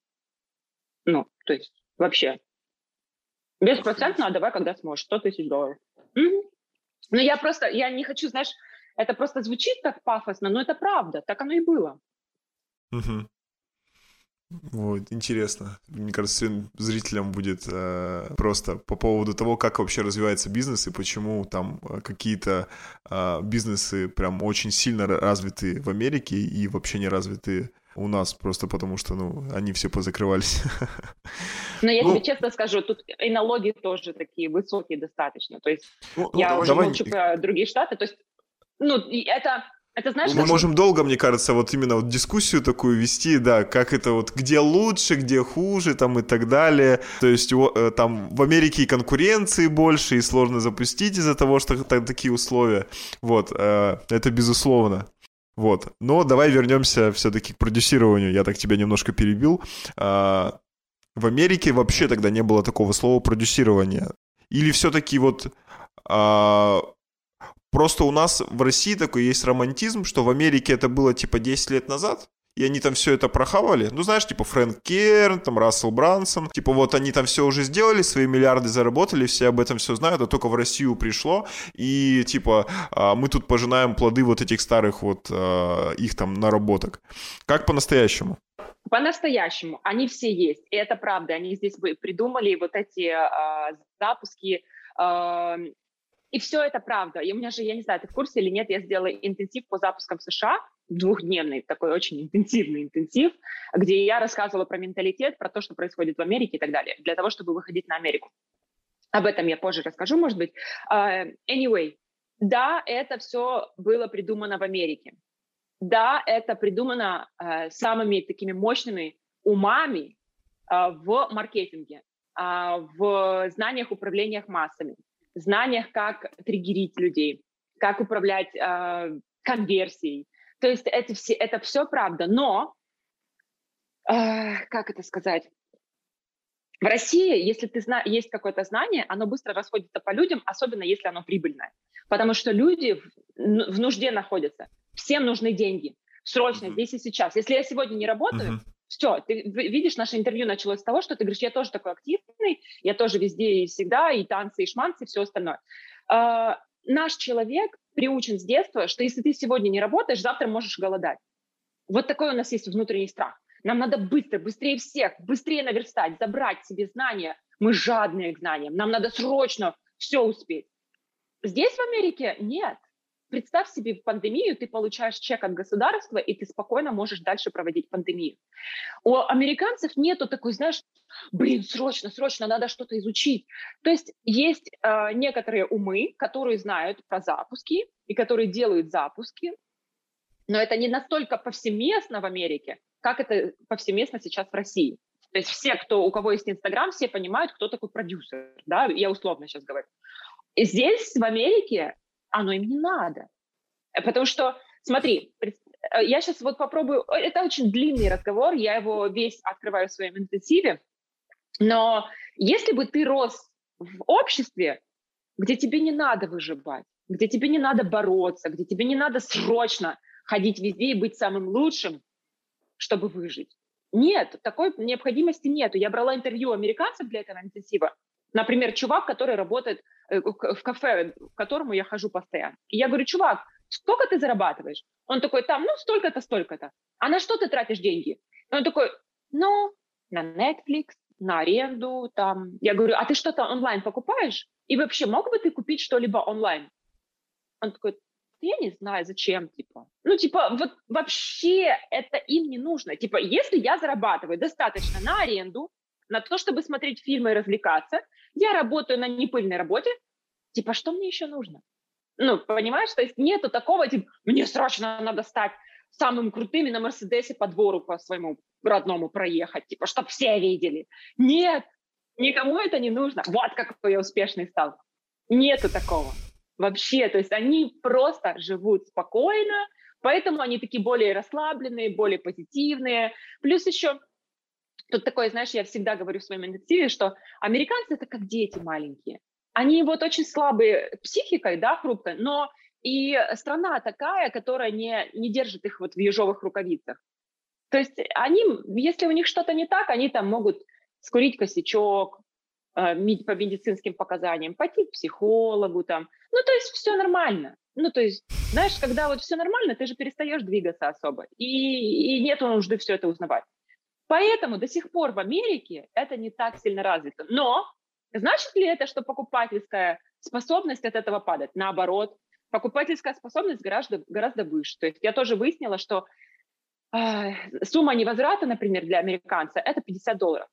Ну, то есть вообще беспроцентно отдавай, когда сможешь, $100 тысяч. Угу. Но я не хочу, знаешь, это просто звучит так пафосно, но это правда, так оно и было. Угу. Вот, интересно. Мне кажется, всем зрителям будет просто по поводу того, как вообще развивается бизнес и почему там какие-то бизнесы прям очень сильно развиты в Америке и вообще не развиты у нас, просто потому что, ну, они все позакрывались. Но я тебе честно скажу, тут и налоги тоже такие высокие достаточно. То есть я уже молчу про другие штаты. То есть, ну, это, знаешь, мы можем долго, мне кажется, вот именно вот дискуссию такую вести, да, как это вот, где лучше, где хуже, там и так далее. То есть там в Америке и конкуренции больше, и сложно запустить из-за того, что там такие условия. Вот, это безусловно. Вот, но давай вернемся все-таки к продюсированию, я так тебя немножко перебил. В Америке вообще тогда не было такого слова продюсирование. Или все-таки вот... Просто у нас в России такой есть романтизм, что в Америке это было типа 10 лет назад, и они там все это прохавали. Ну, знаешь, типа Фрэнк Керн, там Рассел Брансон. Типа вот они там все уже сделали, свои миллиарды заработали, все об этом все знают, а только в Россию пришло. И типа мы тут пожинаем плоды вот этих старых вот их там наработок. Как по-настоящему? По-настоящему. Они все есть. И это правда. Они здесь придумали вот эти запуски... И все это правда. И у меня же, я не знаю, ты в курсе или нет, я сделала интенсив по запускам США, двухдневный, такой очень интенсивный интенсив, где я рассказывала про менталитет, про то, что происходит в Америке и так далее, для того, чтобы выходить на Америку. Об этом я позже расскажу, может быть. Anyway, да, это все было придумано в Америке. Да, это придумано самыми такими мощными умами в маркетинге, в знаниях управления массами, знаниях, как триггерить людей, как управлять конверсией. То есть это все правда. Но, как это сказать, в России, если есть какое-то знание, оно быстро расходится по людям, особенно если оно прибыльное. Потому что люди в нужде находятся. Всем нужны деньги. Срочно, здесь и сейчас. Если я сегодня не работаю... Все, ты видишь, наше интервью началось с того, что ты говоришь, я тоже такой активный, я тоже везде и всегда, и танцы, и шманцы, и все остальное. Наш человек приучен с детства, что если ты сегодня не работаешь, завтра можешь голодать. Вот такой у нас есть внутренний страх. Нам надо быстро, быстрее всех, быстрее наверстать, забрать себе знания. Мы жадные к знаниям, нам надо срочно все успеть. Здесь, в Америке, нет. Представь себе, в пандемию ты получаешь чек от государства, и ты спокойно можешь дальше проводить пандемию. У американцев нету такой, знаешь, срочно, надо что-то изучить. То есть некоторые умы, которые знают про запуски и которые делают запуски, но это не настолько повсеместно в Америке, как это повсеместно сейчас в России. То есть все, у кого есть Instagram, все понимают, кто такой продюсер. Да? Я условно сейчас говорю. И здесь, в Америке, оно им не надо. Потому что, смотри, я сейчас вот попробую... Это очень длинный разговор, я его весь открываю в своем интенсиве. Но если бы ты рос в обществе, где тебе не надо выживать, где тебе не надо бороться, где тебе не надо срочно ходить везде и быть самым лучшим, чтобы выжить. Нет, такой необходимости нету. Я брала интервью американцев для этого интенсива. Например, чувак, который работает в кафе, к которому я хожу постоянно. И я говорю, чувак, сколько ты зарабатываешь? Он такой, столько-то, столько-то. А на что ты тратишь деньги? Он такой, на Netflix, на аренду, там. Я говорю, а ты что-то онлайн покупаешь? И вообще, мог бы ты купить что-либо онлайн? Он такой, я не знаю, зачем, типа. Вот вообще это им не нужно. Типа, если я зарабатываю достаточно на аренду, на то, чтобы смотреть фильмы и развлекаться, я работаю на непыльной работе, типа, что мне еще нужно? Понимаешь, то есть нету такого, типа, мне срочно надо стать самым крутым и на Мерседесе по двору по своему родному проехать, типа, чтобы все видели. Нет, Никому это не нужно. Вот какой я успешный стал. Нету такого вообще. То есть они просто живут спокойно, поэтому они такие более расслабленные, более позитивные. Плюс еще тут такое, знаешь, я всегда говорю в своем интервью, что американцы — это как дети маленькие. Они вот очень слабые психикой, да, хрупкой, но и страна такая, которая не держит их вот в ежовых рукавицах. То есть они, если у них что-то не так, они там могут скурить косячок по медицинским показаниям, пойти к психологу там. Ну, то есть все нормально. Ну, то есть, знаешь, когда вот все нормально, ты же перестаешь двигаться особо. И нет нужды все это узнавать. Поэтому до сих пор в Америке это не так сильно развито. Но значит ли это, что покупательская способность от этого падает? Наоборот, покупательская способность гораздо выше. То есть я тоже выяснила, что сумма невозврата, например, для американца – это $50.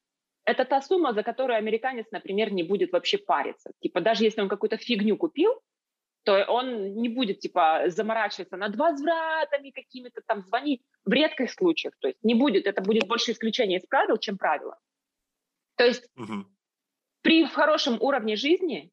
Это та сумма, за которую американец, например, не будет вообще париться. Типа даже если он какую-то фигню купил, то он не будет типа заморачиваться над возвратами какими-то там, звонить в редких случаях. То есть не будет, это будет больше исключение из правил, чем правило. То есть при хорошем уровне жизни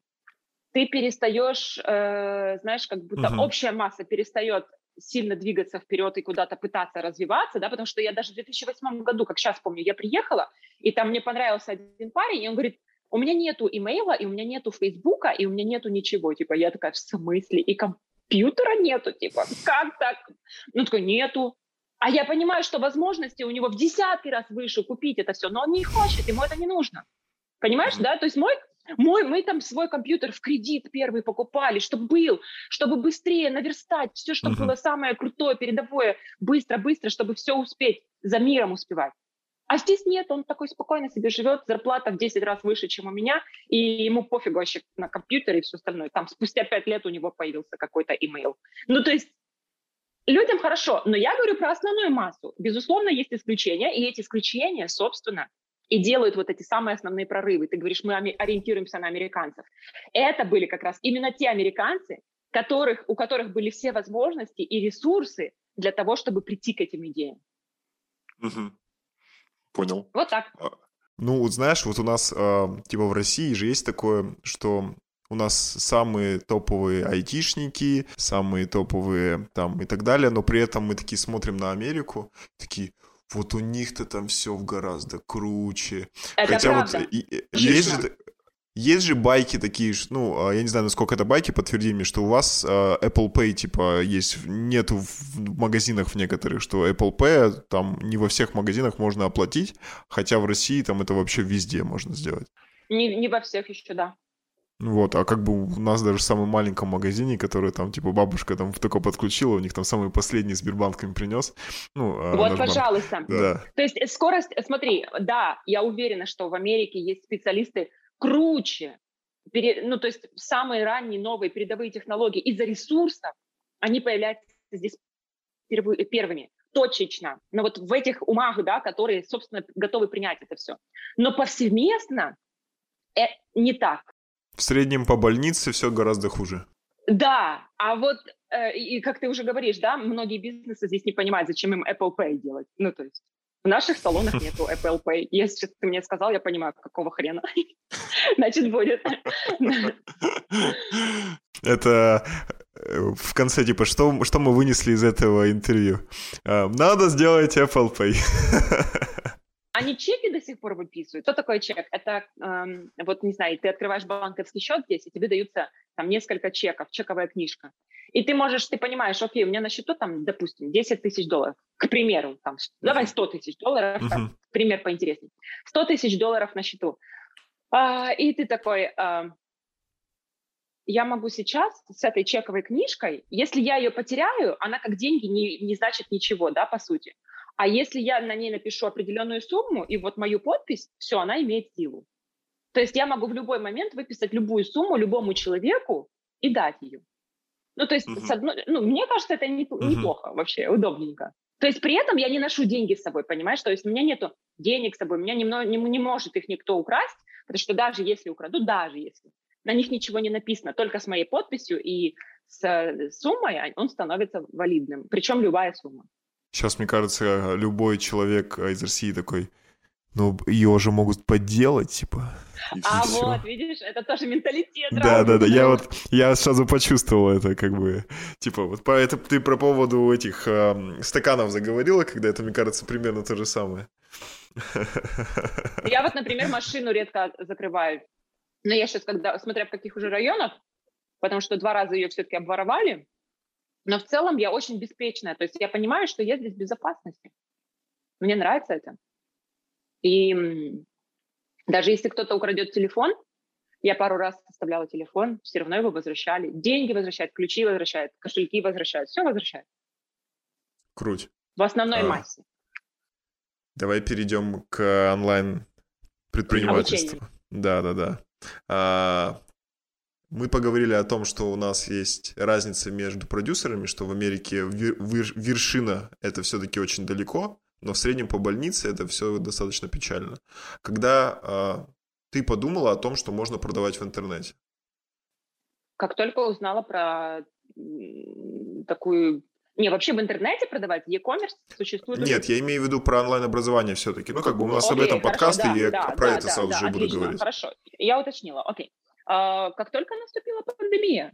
ты перестаешь, знаешь, как будто общая масса перестает сильно двигаться вперед и куда-то пытаться развиваться, да, потому что я даже в 2008 году, как сейчас помню, я приехала, и там мне понравился один парень, и он говорит: у меня нету имейла, и у меня нету Фейсбука, и у меня нету ничего. Типа, я такая: в смысле? И компьютера нету? Типа, как так? Ну, такой: нету. А я понимаю, что возможности у него в 10 раз выше купить это все, но он не хочет, ему это не нужно. Понимаешь, да? То есть мы там свой компьютер в кредит первый покупали, чтобы быстрее наверстать все, что было самое крутое, передовое, быстро-быстро, чтобы все успеть, за миром успевать. А здесь нет, он такой спокойно себе живет, зарплата в 10 раз выше, чем у меня, и ему пофигу вообще на компьютер и все остальное. Там спустя 5 лет у него появился какой-то имейл. Ну, то есть людям хорошо, но я говорю про основную массу. Безусловно, есть исключения, и эти исключения, собственно, и делают вот эти самые основные прорывы. Ты говоришь, мы ориентируемся на американцев. Это были как раз именно те американцы, у которых были все возможности и ресурсы для того, чтобы прийти к этим идеям. Угу. Понял. Вот так. Ну, знаешь, вот у нас, типа, в России же есть такое, что у нас самые топовые айтишники, самые топовые там и так далее, но при этом мы такие смотрим на Америку, такие... Вот у них-то там все гораздо круче. Это хотя правда. Вот есть же байки такие, ну, я не знаю, насколько это байки, подтверди мне, что у вас Apple Pay, типа, есть, нету в магазинах в некоторых, что Apple Pay там не во всех магазинах можно оплатить, хотя в России там это вообще везде можно сделать. Не во всех еще, да. Вот, а как бы у нас даже в самом маленьком магазине, который там, типа, бабушка там только подключила, у них там самый последний Сбербанк им принес. Ну, вот, пожалуйста. Да. То есть скорость, смотри, да, я уверена, что в Америке есть специалисты круче, ну, то есть самые ранние, новые, передовые технологии из-за ресурсов, они появляются здесь первыми, точечно, но вот в этих умах, да, которые, собственно, готовы принять это все. Но повсеместно не так. В среднем по больнице все гораздо хуже. Да, а вот, и как ты уже говоришь, да, многие бизнесы здесь не понимают, зачем им Apple Pay делать. Ну, то есть в наших салонах нету Apple Pay. Если ты мне сказал, я понимаю, какого хрена. Значит, будет. Это в конце, типа, что мы вынесли из этого интервью? Надо сделать Apple Pay. Они чеки до сих пор выписывают. Что такое чек? Это, вот, не знаю, ты открываешь банковский счет здесь, и тебе даются там несколько чеков, чековая книжка. И ты понимаешь, окей, у меня на счету там, допустим, $10,000, к примеру, там, давай $100,000, там, пример поинтереснее. $100,000 на счету. И ты такой, я могу сейчас с этой чековой книжкой, если я ее потеряю, она как деньги не значит ничего, да, по сути. А если я на ней напишу определенную сумму и вот мою подпись, все, она имеет силу. То есть я могу в любой момент выписать любую сумму любому человеку и дать ее. Ну, то есть, мне кажется, это неплохо вообще, удобненько. То есть при этом я не ношу деньги с собой, понимаешь? То есть у меня нету денег с собой, у меня не может их никто украсть, потому что даже если украду, на них ничего не написано, только с моей подписью и с суммой он становится валидным, причем любая сумма. Сейчас, мне кажется, любой человек из России такой: Ну, ее же могут подделать, типа. А все. Вот, видишь, это тоже менталитет. Да-да-да, я сразу почувствовал это, как бы, типа, вот это ты про поводу этих стаканов заговорила, когда это, мне кажется, примерно то же самое. Я вот, например, машину редко закрываю, но я сейчас, когда, смотря в каких уже районах, потому что 2 раза ее все-таки обворовали, но в целом я очень беспечная, то есть я понимаю, что я здесь в безопасности, мне нравится это. И даже если кто-то украдет телефон, я пару раз оставляла телефон, все равно его возвращали. Деньги возвращают, ключи возвращают, кошельки возвращают, все возвращают. Круть. В основной массе. Давай перейдем к онлайн-предпринимательству. Обучение. Да. Мы поговорили о том, что у нас есть разница между продюсерами, что в Америке вершина – это все-таки очень далеко. Но в среднем по больнице это все достаточно печально. Когда ты подумала о том, что можно продавать в интернете? Как только узнала про такую... Не, вообще в интернете продавать? E-commerce существует? Нет, я имею в виду про онлайн-образование все-таки. Ну, как бы у нас об этом подкаст, и я про это сразу же буду говорить. Хорошо, я уточнила. Окей. Как только наступила пандемия...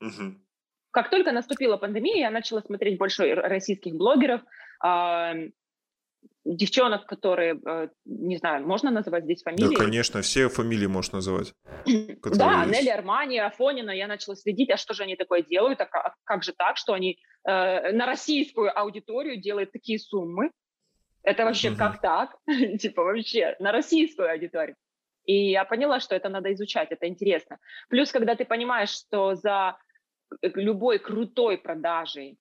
Угу. Как только наступила пандемия, я начала смотреть больше российских блогеров, девчонок, которые, не знаю, можно называть здесь фамилии? Да, конечно, все фамилии можешь называть. Да, есть. Нелли Армани, Афонина, я начала следить, а что же они такое делают, а как же так, что они на российскую аудиторию делают такие суммы? Это вообще как так? Типа вообще на российскую аудиторию. И я поняла, что это надо изучать, это интересно. Плюс, когда ты понимаешь, что за... любой крутой продажей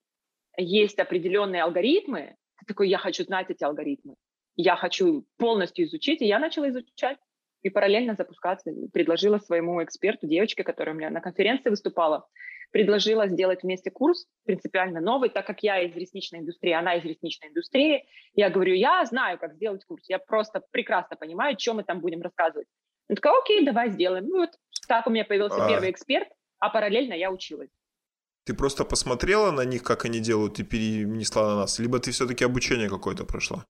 есть определенные алгоритмы, ты такой, я хочу знать эти алгоритмы, я хочу полностью изучить, и я начала изучать, и параллельно запускаться, предложила своему эксперту, девочке, которая у меня на конференции выступала, предложила сделать вместе курс, принципиально новый, так как я из ресничной индустрии, она из ресничной индустрии, я говорю, я знаю, как сделать курс, я просто прекрасно понимаю, что мы там будем рассказывать. Она такая, окей, давай сделаем. Ну, вот так у меня появился первый эксперт, а параллельно я училась. Ты просто посмотрела на них, как они делают, и перенесла на нас? Либо ты все-таки обучение какое-то прошла?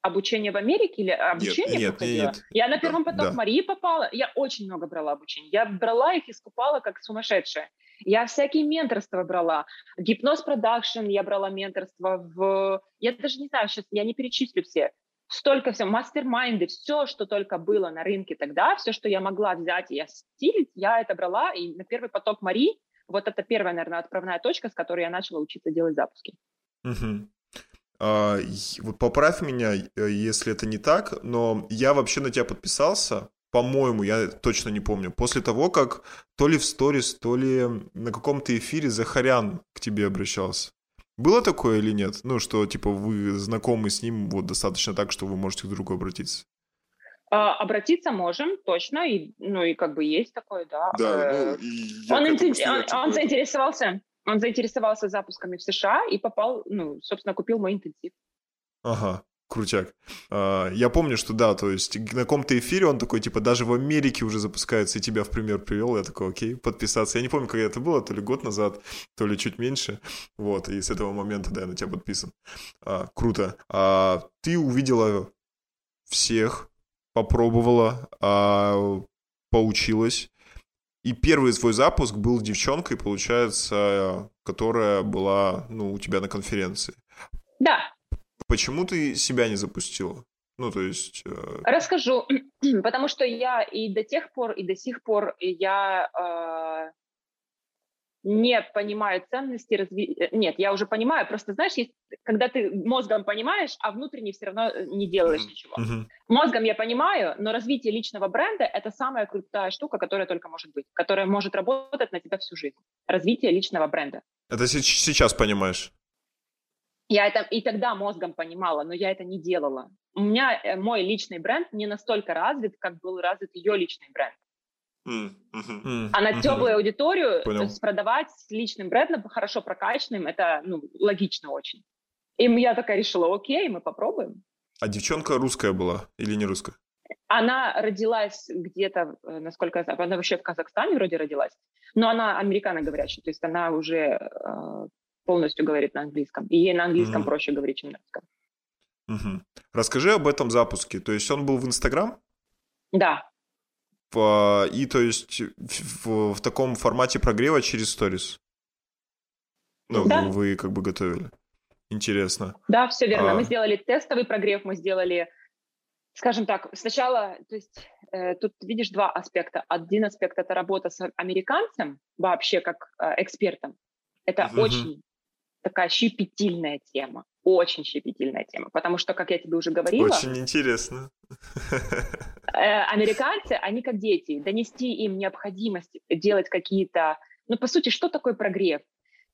Обучение в Америке или обучение проходила? Нет. Я на первом поток Марии попала. Я очень много брала обучение. Я брала их и скупала как сумасшедшая. Я всякие менторства брала. Гипноз продакшн я брала менторство. Я даже не знаю, сейчас я не перечислю все. Столько всего. Мастер-майнды, все, что только было на рынке тогда, все, что я могла взять и осилить, я это брала. И на первый поток Марии вот это первая, наверное, отправная точка, с которой я начала учиться делать запуски. Угу. Поправь меня, если это не так, но я вообще на тебя подписался, по-моему, я точно не помню, после того, как то ли в сторис, то ли на каком-то эфире Захарян к тебе обращался. Было такое или нет? Ну, что, типа, вы знакомы с ним вот достаточно так, что вы можете к другу обратиться? Обратиться можем, точно, и как бы есть такое, да. Да, он заинтересовался запусками в США и попал, собственно, купил мой интенсив. Ага, крутяк. Я помню, что да, то есть на каком-то эфире он такой, типа, даже в Америке уже запускается, и тебя в пример привел, я такой, окей, подписаться. Я не помню, когда это было, то ли год назад, то ли чуть меньше, вот, и с этого момента, да, я на тебя подписан. Круто. Ты увидела всех... попробовала, поучилась. И первый свой запуск был девчонкой, получается, которая была, у тебя на конференции. Да. Почему ты себя не запустила? Расскажу. Потому что я и до тех пор, и до сих пор я не понимаю ценности развития. Нет, я уже понимаю, просто, знаешь, когда ты мозгом понимаешь, а внутренне все равно не делаешь ничего. Мозгом я понимаю, но развитие личного бренда – это самая крутая штука, которая только может быть, которая может работать на тебя всю жизнь. Развитие личного бренда. Это сейчас понимаешь? Я это и тогда мозгом понимала, но я это не делала. У меня мой личный бренд не настолько развит, как был развит ее личный бренд. А на теплую аудиторию продавать с личным брендом, хорошо прокачанным, это логично очень. И я такая решила, окей, мы попробуем. А девчонка русская была или не русская? Она родилась где-то, насколько я знаю, она вообще в Казахстане вроде родилась, но она американоговорящая, то есть она уже полностью говорит на английском, и ей на английском проще говорить, чем на русском. Расскажи об этом запуске. То есть он был в Instagram? Да. И то есть в таком формате прогрева через сторис? Ну, да. Вы как бы готовили. Интересно. Да, все верно. Мы сделали тестовый прогрев, мы сделали, скажем так, сначала, то есть тут видишь два аспекта. Один аспект – это работа с американцем, вообще как экспертом. Это очень такая щепетильная тема, очень щепетильная тема, потому что, как я тебе уже говорила... Очень интересно. Американцы, они как дети, донести им необходимость делать какие-то... Ну, по сути, что такое прогрев?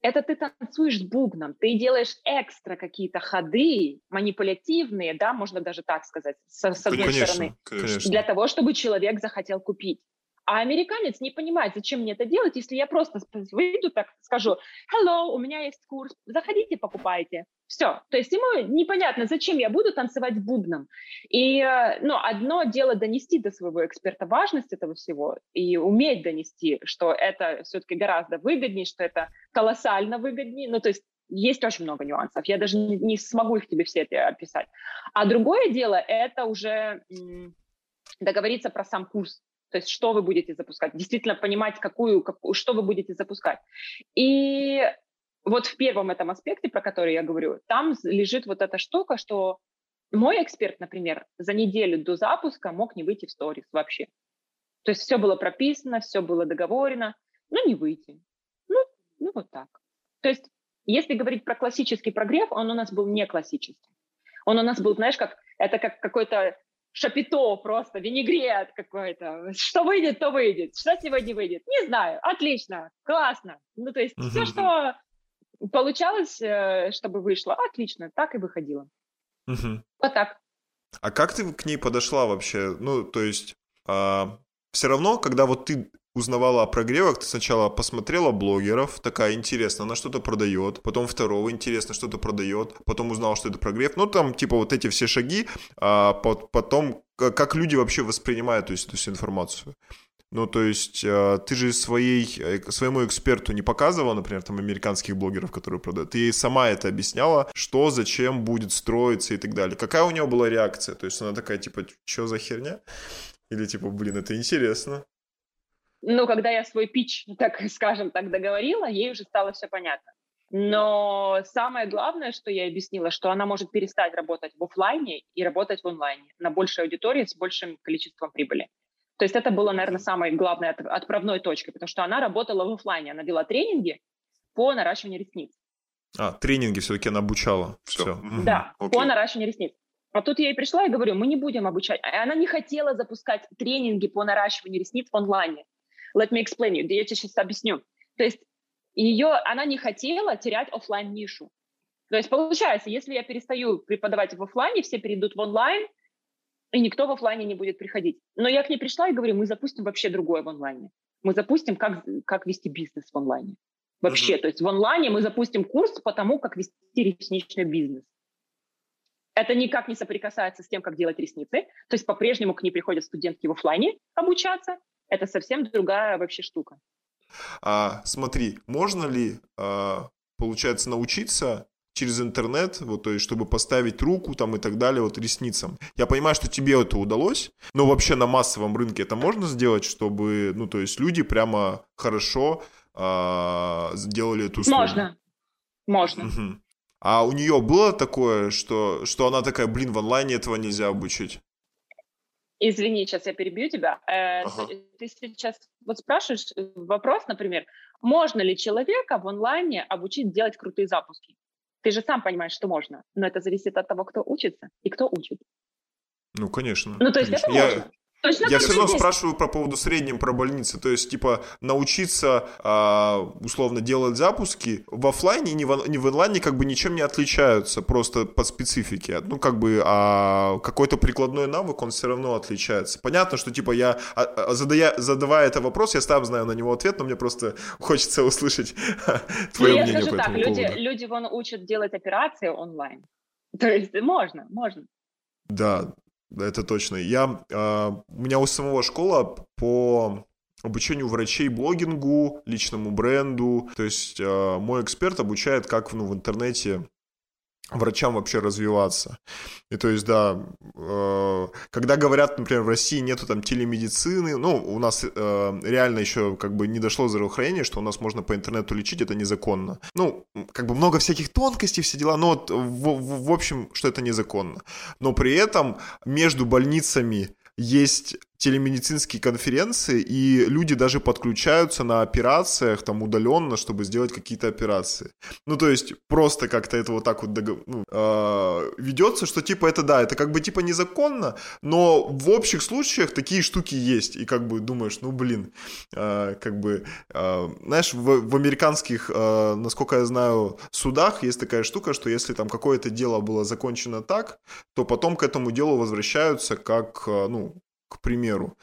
Это ты танцуешь с бубном, ты делаешь экстра какие-то ходы манипулятивные, да, можно даже так сказать, с одной конечно, стороны, конечно. Для того, чтобы человек захотел купить. А американец не понимает, зачем мне это делать, если я просто выйду так, скажу, hello, у меня есть курс, заходите, покупайте. Все. То есть ему непонятно, зачем я буду танцевать бубном. И ну, одно дело донести до своего эксперта важность этого всего и уметь донести, что это все-таки гораздо выгоднее, что это колоссально выгоднее. Ну, то есть есть очень много нюансов. Я даже не смогу их тебе все описать. А другое дело, это уже договориться про сам курс. То есть, что вы будете запускать, действительно понимать, что вы будете запускать. И вот в первом этом аспекте, про который я говорю, там лежит вот эта штука, что мой эксперт, например, за неделю до запуска мог не выйти в сторис вообще. То есть, все было прописано, все было договорено, но не выйти. Ну вот так. То есть, если говорить про классический прогрев, он у нас был не классический. Он у нас был, знаешь, как это как какой-то... шапито просто, винегрет какой-то. Что выйдет, то выйдет. Что сегодня выйдет? Не знаю. Отлично. Классно. Ну, то есть все, что получалось, чтобы вышло, отлично. Так и выходило. Вот так. А как ты к ней подошла вообще? Ну, то есть все равно, когда вот ты узнавала о прогревах, ты сначала посмотрела блогеров, такая, интересно, она что-то продает, потом второго, интересно, что-то продает, потом узнала, что это прогрев, ну, там, типа, вот эти все шаги, а потом, как люди вообще воспринимают эту всю информацию. Ну, то есть, ты же своему эксперту не показывала, например, там, американских блогеров, которые продают, ты ей сама это объясняла, что, зачем будет строиться и так далее. Какая у нее была реакция? То есть, она такая, типа, что за херня? Или, типа, блин, это интересно. Ну, когда я свой питч, так скажем так, договорила, ей уже стало все понятно. Но самое главное, что я объяснила, что она может перестать работать в офлайне и работать в онлайне на большей аудитории с большим количеством прибыли. То есть это было, наверное, самой главной отправной точкой, потому что она работала в офлайне, она вела тренинги по наращиванию ресниц. А, тренинги все-таки она обучала. Все. Да, по наращиванию ресниц. А тут я ей пришла и говорю, мы не будем обучать. А она не хотела запускать тренинги по наращиванию ресниц в онлайне. Let me explain you. Я тебе сейчас объясню. То есть она не хотела терять офлайн-нишу. То есть получается, если я перестаю преподавать в офлайне, все перейдут в онлайн, и никто в офлайне не будет приходить. Но я к ней пришла и говорю, мы запустим вообще другое в онлайне. Мы запустим, как вести бизнес в онлайне. Вообще, то есть в онлайне мы запустим курс по тому, как вести ресничный бизнес. Это никак не соприкасается с тем, как делать ресницы. То есть по-прежнему к ней приходят студентки в офлайне обучаться. Это совсем другая вообще штука. Смотри, можно ли, получается, научиться через интернет, вот, то есть, чтобы поставить руку там, и так далее, вот, ресницам? Я понимаю, что тебе это удалось, но вообще на массовом рынке это можно сделать, чтобы, ну, то есть, люди прямо хорошо сделали эту услугу? Можно. Угу. А у нее было такое, что она такая, блин, в онлайне этого нельзя обучить? Извини, сейчас я перебью тебя. Ты сейчас вот спрашиваешь вопрос, например, можно ли человека в онлайне обучить делать крутые запуски? Ты же сам понимаешь, что можно, но это зависит от того, кто учится и кто учит. Ну, конечно. Ну, то есть конечно. Это можно. Я все равно спрашиваю по поводу среднего, про больницы. То есть, типа, научиться, условно, делать запуски в офлайне и не в онлайне как бы ничем не отличаются, просто по специфике. Ну, как бы, какой-то прикладной навык, он все равно отличается. Понятно, что, типа, я, задавая этот вопрос, я сам знаю на него ответ, но мне просто хочется услышать твое мнение по этому поводу. Люди, вон, учат делать операции онлайн. То есть, можно. Да. Это точно. У меня у самого школа по обучению врачей блогингу, личному бренду. То есть мой эксперт обучает, как в интернете врачам вообще развиваться. И то есть, да, когда говорят, например, в России нету там телемедицины, ну, у нас реально еще как бы не дошло здравоохранение, что у нас можно по интернету лечить, это незаконно. Ну, как бы много всяких тонкостей, все дела, но вот, в общем, что это незаконно. Но при этом между больницами есть телемедицинские конференции, и люди даже подключаются на операциях, там, удаленно, чтобы сделать какие-то операции. Ну, то есть, просто как-то это вот так вот ведется, что, типа, это, да, это как бы, типа, незаконно, но в общих случаях такие штуки есть, и как бы думаешь, ну, блин, как бы, знаешь, в американских, насколько я знаю, судах есть такая штука, что если там какое-то дело было закончено так, то потом к этому делу возвращаются как, ну, к примеру,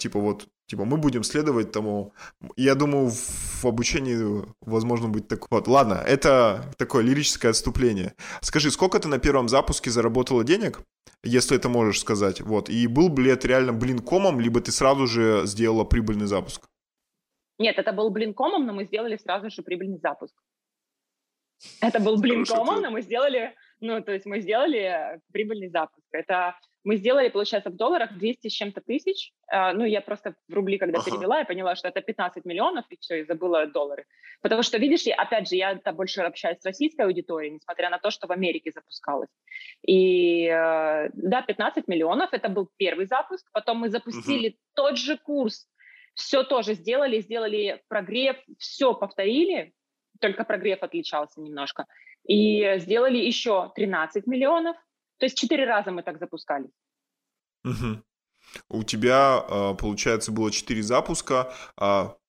типа вот, типа мы будем следовать тому, я думаю, в обучении возможно быть такой. Вот, ладно, это такое лирическое отступление. Скажи, сколько ты на первом запуске заработала денег, если это можешь сказать, вот, и был ли это реально блинкомом, либо ты сразу же сделала прибыльный запуск? Нет, это был блинкомом, но мы сделали сразу же прибыльный запуск. Это был блинкомом, но мы сделали, ну, то есть мы сделали прибыльный запуск. Это мы сделали, получается, в долларах 200 с чем-то тысяч. Ну, я просто в рубли, когда перевела, я поняла, что это 15 миллионов, и все, и забыла доллары. Потому что, видишь, я, опять же, я там больше общаюсь с российской аудиторией, несмотря на то, что в Америке запускалось. И, да, 15 миллионов, это был первый запуск. Потом мы запустили тот же курс, все тоже сделали, сделали прогрев, все повторили, только прогрев отличался немножко. И сделали еще 13 миллионов. То есть 4 раза мы так запускались. Угу. У тебя, получается, было 4 запуска.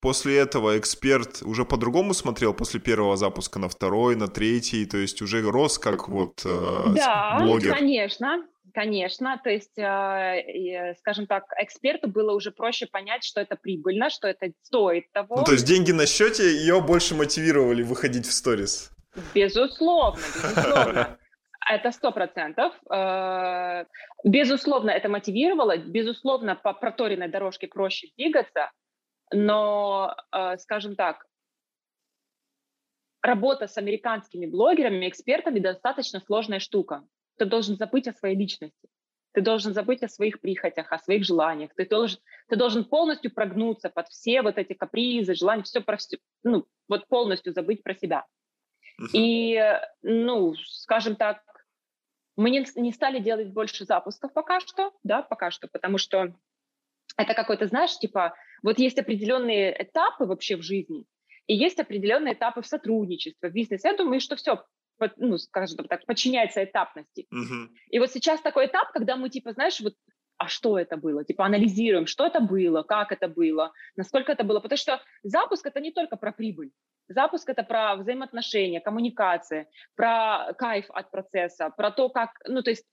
После этого эксперт уже по-другому смотрел после первого запуска на второй, на третий, то есть уже рос как вот блогер. Да, конечно, конечно. То есть, скажем так, эксперту было уже проще понять, что это прибыльно, что это стоит того. Ну, то есть деньги на счете ее больше мотивировали выходить в сторис. Безусловно, безусловно. Это 100%. Безусловно, это мотивировало. Безусловно, по проторенной дорожке проще двигаться. Но, скажем так, работа с американскими блогерами, экспертами достаточно сложная штука. Ты должен забыть о своей личности. Ты должен забыть о своих прихотях, о своих желаниях. Ты должен полностью прогнуться под все вот эти капризы, желания, все про все, ну, вот полностью забыть про себя. И, ну, скажем так, мы не стали делать больше запусков пока что, потому что это какой-то, знаешь, типа, вот есть определенные этапы вообще в жизни, и есть определенные этапы в сотрудничестве, в бизнесе. Я думаю, что все, ну, скажем так, подчиняется этапности. И вот сейчас такой этап, когда мы, типа, знаешь, вот, а что это было? Типа анализируем, что это было, как это было, насколько это было. Потому что запуск – это не только про прибыль. Запуск – это про взаимоотношения, коммуникации, про кайф от процесса, про то, как… Ну, то есть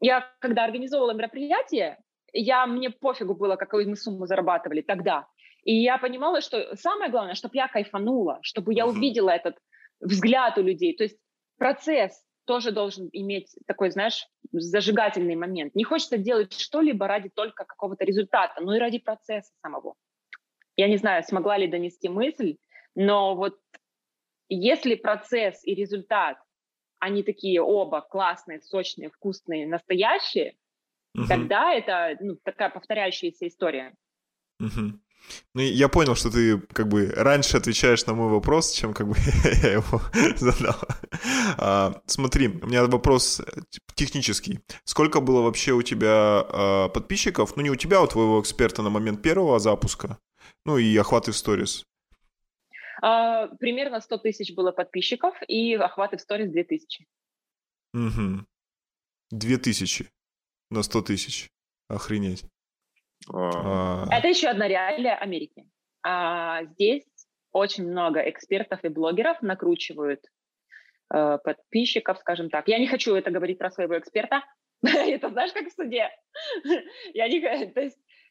я, когда организовывала мероприятие, мне пофигу было, какую мы сумму зарабатывали тогда. И я понимала, что самое главное, чтобы я кайфанула, чтобы я увидела этот взгляд у людей. То есть процесс тоже должен иметь такой, знаешь, зажигательный момент. Не хочется делать что-либо ради только какого-то результата, но и ради процесса самого. Я не знаю, смогла ли донести мысль, но вот если процесс и результат, они такие оба классные, сочные, вкусные, настоящие, тогда это, ну, такая повторяющаяся история. Ну, я понял, что ты как бы раньше отвечаешь на мой вопрос, чем как бы я его задал. Смотри, у меня вопрос технический. Сколько было вообще у тебя подписчиков? Ну, не у тебя, а у твоего эксперта на момент первого запуска. Ну, и охваты в сторис. Примерно 100 тысяч было подписчиков, и охваты в сторис 2 тысячи. 2 тысячи на 100 тысяч. Охренеть. Это еще одна реалия Америки. Здесь очень много экспертов и блогеров накручивают подписчиков, скажем так. Я не хочу это говорить про своего эксперта. Это знаешь, как в суде.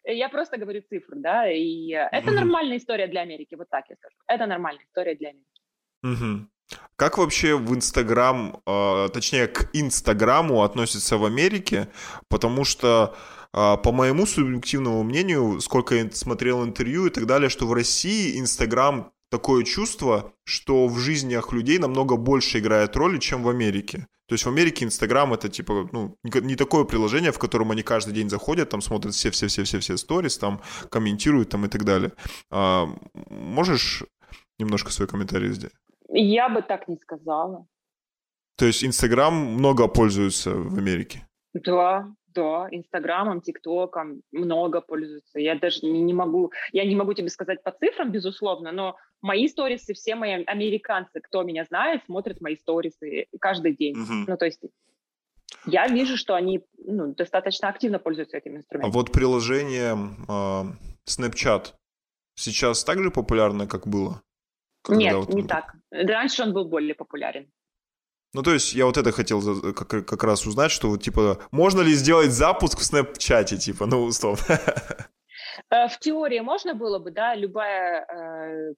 Я просто говорю цифры, да, и это нормальная история для Америки, вот так я скажу. Это нормальная история для Америки. Как вообще в Инстаграм, точнее, к Инстаграму относятся в Америке? Потому что, по моему субъективному мнению, сколько я смотрел интервью и так далее, что в России Инстаграм такое чувство, что в жизнях людей намного больше играет роли, чем в Америке. То есть в Америке Инстаграм — это типа, ну, не такое приложение, в котором они каждый день заходят, там смотрят все сторис, там комментируют, там и так далее. А можешь немножко свой комментарий сделать? Я бы так не сказала. То есть Инстаграм много пользуется в Америке? Да, Инстаграмом, ТикТоком много пользуются. Я даже не могу тебе сказать по цифрам, безусловно, но мои сторисы, все мои американцы, кто меня знает, смотрят мои сторисы каждый день. Угу. Ну, то есть я вижу, что они достаточно активно пользуются этим инструментом. А вот приложение Snapchat сейчас так же популярно, как было? Нет, не так. Раньше он был более популярен. Ну, то есть, я вот это хотел как раз узнать, что, вот, типа, можно ли сделать запуск в Снэпчате, типа, ну, условно. В теории можно было бы, да, любая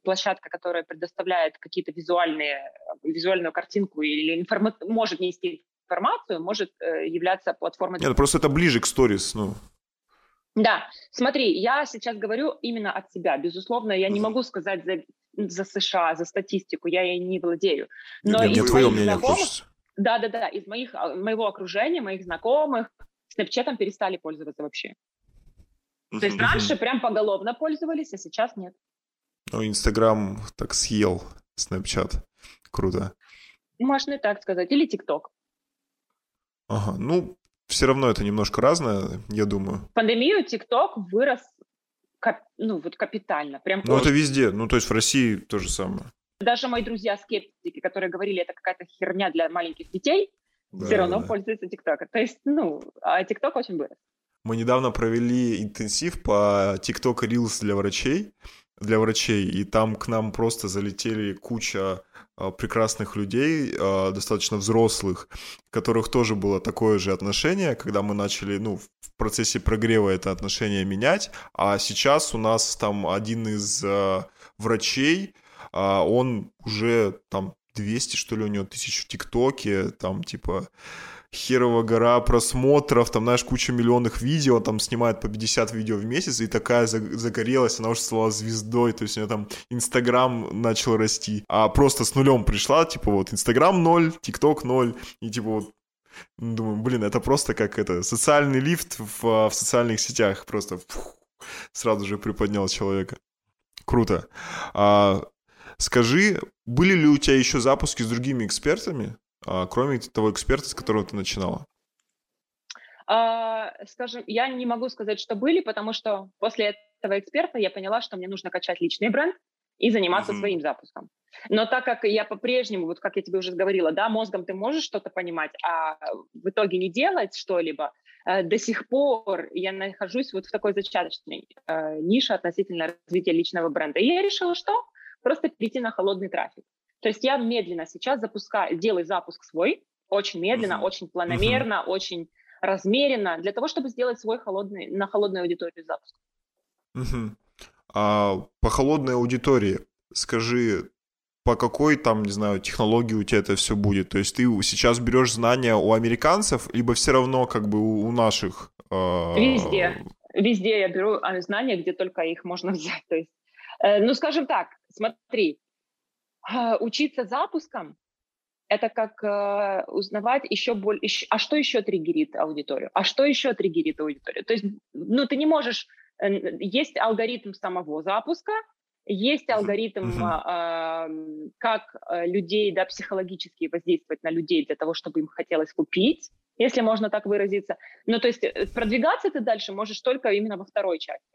площадка, которая предоставляет какие-то визуальную картинку или может нести информацию, может являться платформой... Нет, просто это ближе к сторис, ну... Да, смотри, я сейчас говорю именно от себя. Безусловно, я не могу сказать за США, за статистику, я ей не владею. Но из моих знакомых, да, из моего окружения, моих знакомых, Snapchat'ом перестали пользоваться вообще. То есть раньше прям поголовно пользовались, а сейчас нет. Ну, Инстаграм так съел Snapchat. Круто. Можно и так сказать. Или ТикТок. Ага, ну... Все равно это немножко разное, я думаю. В пандемию ТикТок вырос капитально. Прям это везде. Ну, то есть в России то же самое. Даже мои друзья-скептики, которые говорили, это какая-то херня для маленьких детей, все равно пользуются ТикТоком. То есть, а ТикТок очень вырос. Мы недавно провели интенсив по ТикТок Reels для врачей, и там к нам просто залетели куча прекрасных людей, достаточно взрослых, которых тоже было такое же отношение, когда мы начали, в процессе прогрева это отношение менять, а сейчас у нас там один из врачей, он уже там 200, что ли, у него 1000 в ТикТоке, там типа... херова гора просмотров, там, знаешь, куча миллионных видео, там снимает по 50 видео в месяц, и такая загорелась, она уже стала звездой, то есть у нее там Инстаграм начал расти, а просто с нулем пришла, типа вот Инстаграм 0, ТикТок 0, и типа вот, думаю, это просто как социальный лифт в социальных сетях, просто сразу же приподнял человека. Круто. Скажи, были ли у тебя еще запуски с другими экспертами? Кроме того эксперта, с которого ты начинала? Скажем, я не могу сказать, что были, потому что после этого эксперта я поняла, что мне нужно качать личный бренд и заниматься своим запуском. Но так как я по-прежнему, вот как я тебе уже говорила, да, мозгом ты можешь что-то понимать, а в итоге не делать что-либо, до сих пор я нахожусь вот в такой зачаточной нише относительно развития личного бренда. И я решила, что просто перейти на холодный трафик. То есть я медленно сейчас делаю запуск свой, очень медленно, очень планомерно, очень размеренно, для того, чтобы сделать свой на холодную аудиторию запуск. А по холодной аудитории скажи, по какой там, не знаю, технологии у тебя это все будет? То есть ты сейчас берешь знания у американцев, либо все равно как бы у наших? Везде я беру знания, где только их можно взять. То есть, скажем так, смотри. Учиться запуском – это как узнавать еще больше, а что еще триггерит аудиторию, То есть, ты не можешь… Есть алгоритм самого запуска, есть алгоритм, как людей, да, психологически воздействовать на людей для того, чтобы им хотелось купить, если можно так выразиться. Ну, то есть продвигаться ты дальше можешь только именно во второй части.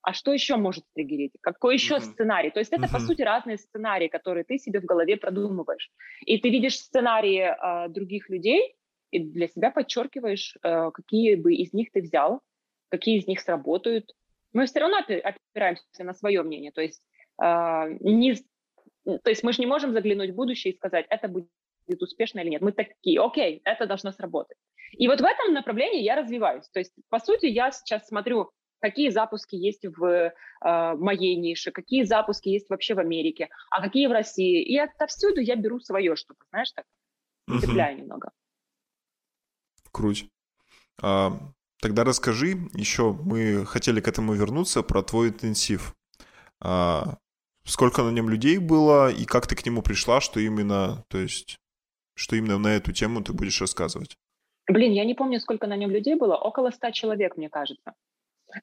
А что еще может триггерить? Какой еще сценарий? То есть это, по сути, разные сценарии, которые ты себе в голове продумываешь. И ты видишь сценарии других людей и для себя подчеркиваешь, какие бы из них ты взял, какие из них сработают. Мы все равно опираемся на свое мнение. То есть, мы же не можем заглянуть в будущее и сказать, это будет успешно или нет. Мы такие, окей, это должно сработать. И вот в этом направлении я развиваюсь. То есть, по сути, я сейчас смотрю, какие запуски есть в моей нише, какие запуски есть вообще в Америке, а какие в России. И отовсюду я беру свое что-то, знаешь, так, цепляю немного. Круть. Тогда расскажи еще, мы хотели к этому вернуться, про твой интенсив. сколько на нем людей было, и как ты к нему пришла, что именно, то есть, что именно на эту тему ты будешь рассказывать? Блин, я не помню, сколько на нем людей было, около 100 человек, мне кажется.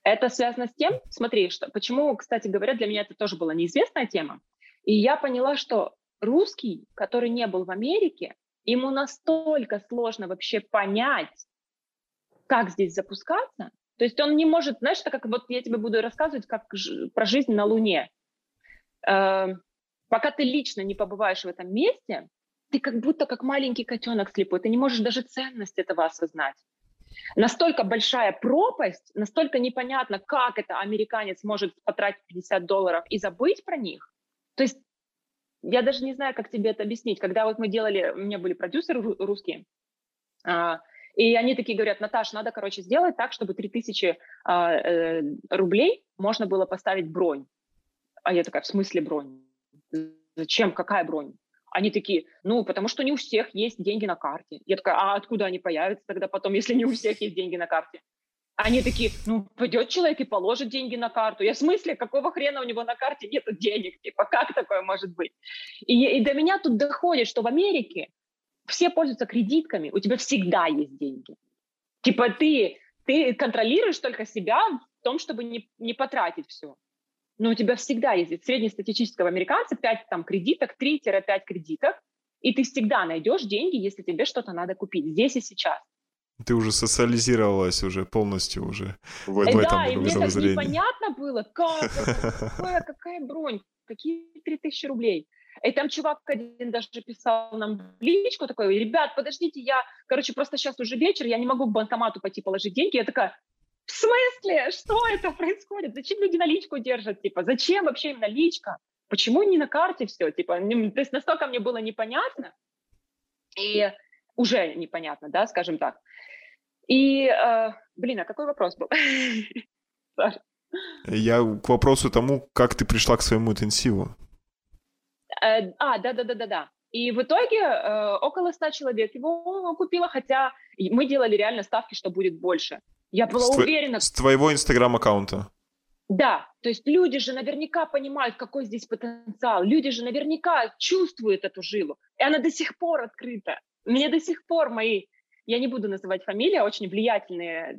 Это связано с тем, смотри, что, почему, кстати говоря, для меня это тоже была неизвестная тема, и я поняла, что русский, который не был в Америке, ему настолько сложно вообще понять, как здесь запускаться, то есть он не может, знаешь, так как вот я тебе буду рассказывать как про жизнь на Луне. Пока ты лично не побываешь в этом месте, ты как будто как маленький котенок слепой, ты не можешь даже ценность этого осознать. Настолько большая пропасть, настолько непонятно, как это американец может потратить $50 и забыть про них. То есть я даже не знаю, как тебе это объяснить. Когда вот мы делали, у меня были продюсеры русские, и они такие говорят: Наташ, надо, короче, сделать так, чтобы 3000 рублей можно было поставить бронь. А я такая: в смысле бронь? Зачем? Какая бронь? Они такие: ну, потому что не у всех есть деньги на карте. Я такая: а откуда они появятся тогда потом, если не у всех есть деньги на карте? Они такие: ну, пойдет человек и положит деньги на карту. Я: в смысле? Какого хрена у него на карте нет денег? Типа, как такое может быть? И до меня тут доходит, что в Америке все пользуются кредитками, у тебя всегда есть деньги. Типа ты контролируешь только себя в том, чтобы не потратить все. Но у тебя всегда есть, среднестатистического американца, 5 там кредиток, 3-5 кредиток, и ты всегда найдешь деньги, если тебе что-то надо купить здесь и сейчас. Ты уже социализировалась уже полностью уже в этом мировоззрении. Да, и мне так непонятно было, как это, какая бронь, какие 3000 рублей. И там чувак один даже писал нам в личку такой: ребят, подождите, я, короче, просто сейчас уже вечер, я не могу к банкомату пойти положить деньги. Я такая: в смысле? Что это происходит? Зачем люди наличку держат? Типа, зачем вообще им наличка? Почему не на карте все? Типа, то есть настолько мне было непонятно, и уже непонятно, да, скажем так. И, блин, а какой вопрос был? Я к вопросу тому, как ты пришла к своему интенсиву. Да. И в итоге около 100 человек его купила, хотя мы делали реально ставки, что будет больше. Я была уверена... С твоего Instagram-аккаунта? Да, то есть люди же наверняка понимают, какой здесь потенциал, люди же наверняка чувствуют эту жилу, и она до сих пор открыта. Мне до сих пор мои, я не буду называть фамилии, очень влиятельные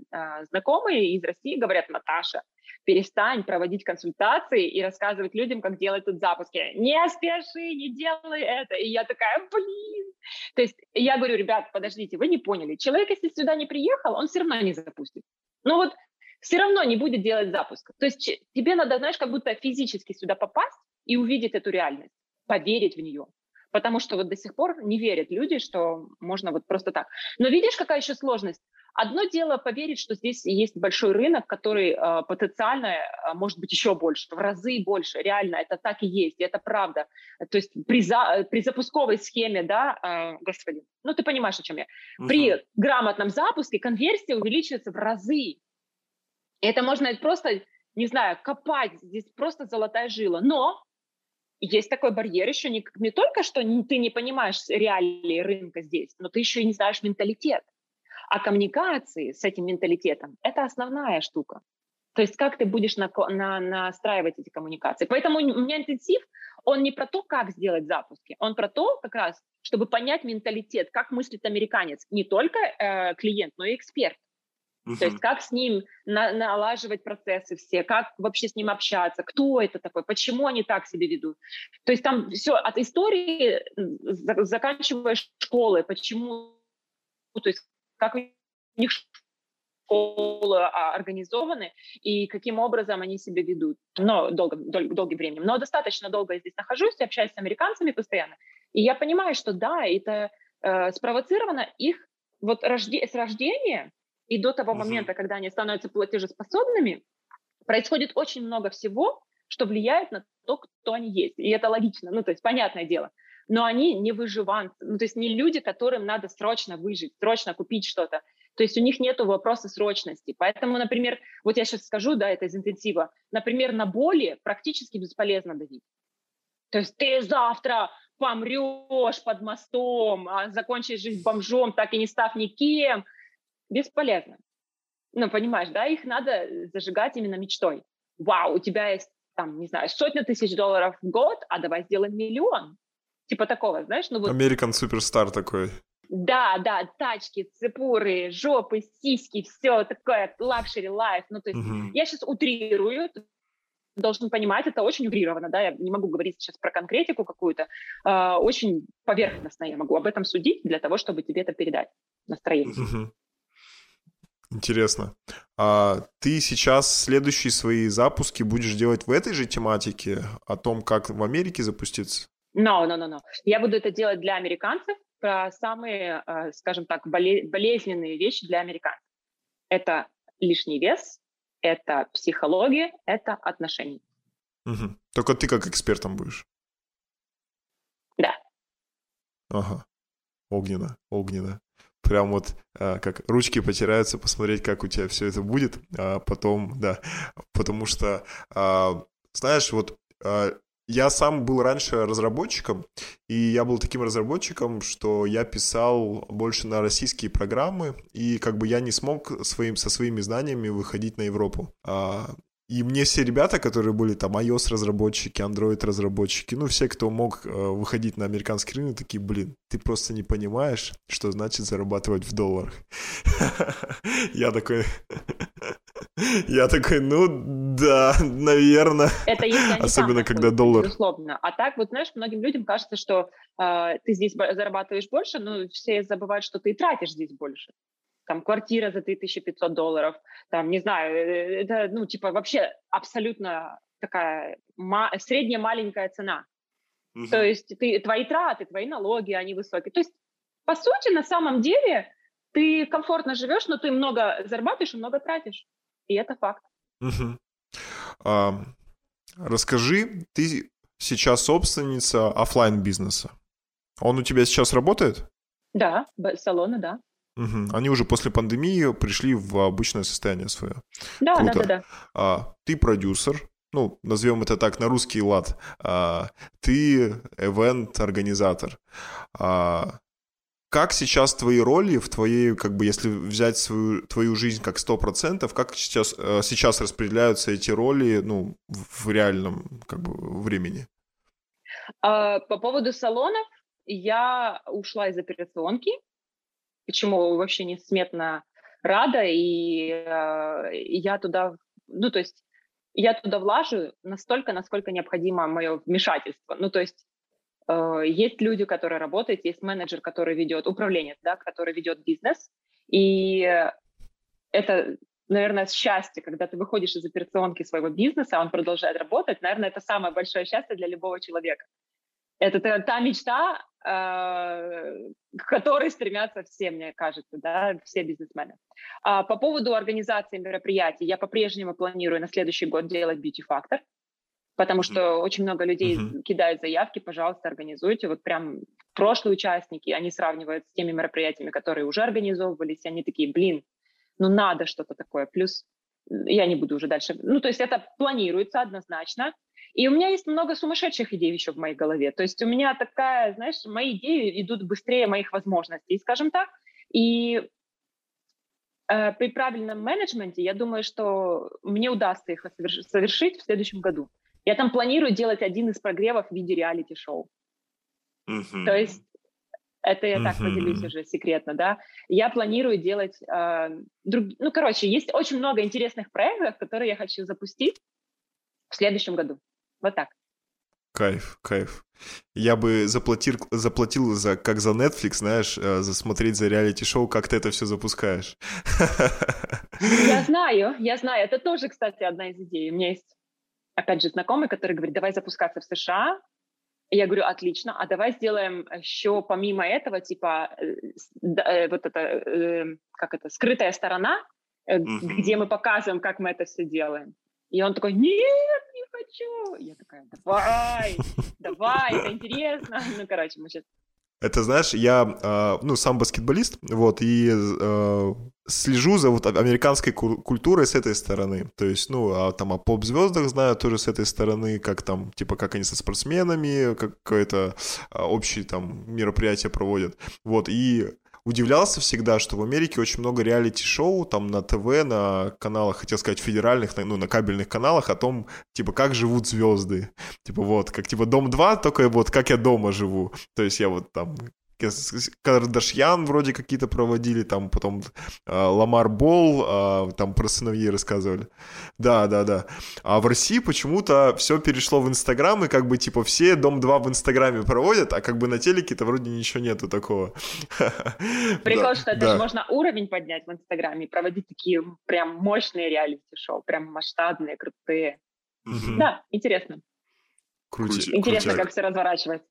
знакомые из России говорят: Наташа, перестань проводить консультации и рассказывать людям, как делать тут запуски. Не спеши, не делай это. И я такая: блин. То есть я говорю: ребят, подождите, вы не поняли. Человек, если сюда не приехал, он все равно не запустит. Ну вот все равно не будет делать запуск. То есть тебе надо, знаешь, как будто физически сюда попасть и увидеть эту реальность, поверить в нее. Потому что вот до сих пор не верят люди, что можно вот просто так. Но видишь, какая еще сложность? Одно дело поверить, что здесь есть большой рынок, который потенциально может быть еще больше, в разы больше. Реально, это так и есть, и это правда. То есть при запусковой схеме, да, господи, ну ты понимаешь, о чем я. Угу. При грамотном запуске конверсия увеличивается в разы. Это можно просто, не знаю, копать. Здесь просто золотая жила. Но... Есть такой барьер еще не только, что ты не понимаешь реалии рынка здесь, но ты еще и не знаешь менталитет. А коммуникации с этим менталитетом – это основная штука. То есть как ты будешь настраивать эти коммуникации. Поэтому у меня интенсив, он не про то, как сделать запуски, он про то, как раз, чтобы понять менталитет, как мыслит американец, не только клиент, но и эксперт. То есть как с ним налаживать процессы все, как вообще с ним общаться, кто это такой, почему они так себя ведут. То есть там все от истории, заканчивая школы, почему, то есть как у них школы организованы и каким образом они себя ведут. Но долгим временем. Но достаточно долго я здесь нахожусь, общаюсь с американцами постоянно. И я понимаю, что да, это спровоцировано их вот с рождения. И до того момента, когда они становятся платежеспособными, происходит очень много всего, что влияет на то, кто они есть. И это логично, ну, то есть, понятное дело. Но они не выживанцы, ну, то есть не люди, которым надо срочно выжить, срочно купить что-то. То есть у них нет вопроса срочности. Поэтому, например, вот я сейчас скажу, да, это из интенсива, например, на боли практически бесполезно давить. То есть ты завтра помрешь под мостом, а закончишь жизнь бомжом, так и не став никем. Бесполезно. Ну, понимаешь, да, их надо зажигать именно мечтой. Вау, у тебя есть там, не знаю, $100,000 в год, а давай сделаем миллион. Типа такого, знаешь, ну вот... American Superstar такой. Да, да, тачки, цепуры, жопы, сиськи, все такое, лакшери лайф. Ну, то есть я сейчас утрирую, должен понимать, это очень утрировано, да, я не могу говорить сейчас про конкретику какую-то, очень поверхностно я могу об этом судить для того, чтобы тебе это передать настроение. Интересно. А ты сейчас следующие свои запуски будешь делать в этой же тематике, о том, как в Америке запуститься? No. Я буду это делать для американцев, про самые, скажем так, болезненные вещи для американцев. Это лишний вес, это психология, это отношения. Угу. Только ты как экспертом будешь? Да. Ага. Огненно. Прям вот как ручки потираются, посмотреть, как у тебя все это будет, а потом, да, потому что, знаешь, вот я сам был раньше разработчиком, и я был таким разработчиком, что я писал больше на российские программы, и как бы я не смог со своими знаниями выходить на Европу. И мне все ребята, которые были там iOS-разработчики, Android-разработчики, ну, все, кто мог выходить на американский рынок, такие, блин, ты просто не понимаешь, что значит зарабатывать в долларах. Я такой, ну, да, наверное. Это если они особенно, когда доллар. Безусловно. А так, вот, знаешь, многим людям кажется, что ты здесь зарабатываешь больше, но все забывают, что ты и тратишь здесь больше. Там квартира за $3500, там, не знаю, это, ну, типа, вообще абсолютно такая средняя маленькая цена. Угу. То есть твои траты, твои налоги, они высокие. То есть, по сути, на самом деле, ты комфортно живешь, но ты много зарабатываешь и много тратишь. И это факт. Угу. Расскажи, ты сейчас собственница офлайн-бизнеса. Он у тебя сейчас работает? Да, салоны, да. Угу. Они уже после пандемии пришли в обычное состояние свое. Да, круто. Да. Ты продюсер, ну, назовем это так, на русский лад. Ты ивент-организатор. Как сейчас твои роли в твоей, как бы, если взять твою жизнь как 100%, как сейчас распределяются эти роли, ну, в реальном, как бы, времени? По поводу салонов я ушла из операционки. Почему вообще несметно рада, и я туда, ну, то есть я туда влажу настолько, насколько необходимо мое вмешательство. Ну, то есть есть люди, которые работают, есть менеджер, который ведет, управленец, да, который ведет бизнес, и это, наверное, счастье, когда ты выходишь из операционки своего бизнеса, он продолжает работать, наверное, это самое большое счастье для любого человека. Это та мечта, к которой стремятся все, мне кажется, да, все бизнесмены. По поводу организации мероприятий, я по-прежнему планирую на следующий год делать Beauty Factor, потому что очень много людей кидают заявки, пожалуйста, организуйте. Вот прям прошлые участники, они сравнивают с теми мероприятиями, которые уже организовывались, и они такие, блин, ну надо что-то такое. Плюс я не буду уже дальше. Ну, то есть это планируется однозначно. И у меня есть много сумасшедших идей еще в моей голове. То есть у меня такая, знаешь, мои идеи идут быстрее моих возможностей, скажем так. И при правильном менеджменте, я думаю, что мне удастся их совершить в следующем году. Я там планирую делать один из прогревов в виде реалити-шоу. То есть это я так поделюсь уже секретно, да. Я планирую делать... Ну, короче, есть очень много интересных проектов, которые я хочу запустить в следующем году. Вот так. Кайф. Я бы заплатил за, как за Netflix, знаешь, смотреть за реалити-шоу, как ты это все запускаешь. Я знаю. Это тоже, кстати, одна из идей. У меня есть, опять же, знакомый, который говорит, давай запускаться в США. Я говорю, отлично, а давай сделаем еще помимо этого, типа, вот это, как это, скрытая сторона, где мы показываем, как мы это все делаем. И он такой, нет, не хочу. Я такая, давай, это интересно. Ну, короче, мы сейчас... Это, знаешь, я, ну, сам баскетболист, вот, и слежу за вот американской культурой с этой стороны, то есть, ну, там о поп-звездах знаю тоже с этой стороны, как там, типа, как они со спортсменами, как какое-то общее там мероприятие проводят, вот, и удивлялся всегда, что в Америке очень много реалити-шоу там на ТВ, на каналах, хотел сказать, федеральных, ну, на кабельных каналах о том, типа, как живут звезды. Типа, вот, как, типа, Дом-2, только вот, как я дома живу. То есть я вот там... Кардашьян вроде какие-то проводили, там потом Ламар Болл, там про сыновей рассказывали. Да. А в России почему-то все перешло в Инстаграм, и как бы типа все Дом-2 в Инстаграме проводят, а как бы на телеке-то вроде ничего нету такого. Прикол, что это же можно уровень поднять в Инстаграме и проводить такие прям мощные реалити-шоу, прям масштабные, крутые. Да, интересно. Интересно, как все разворачивается.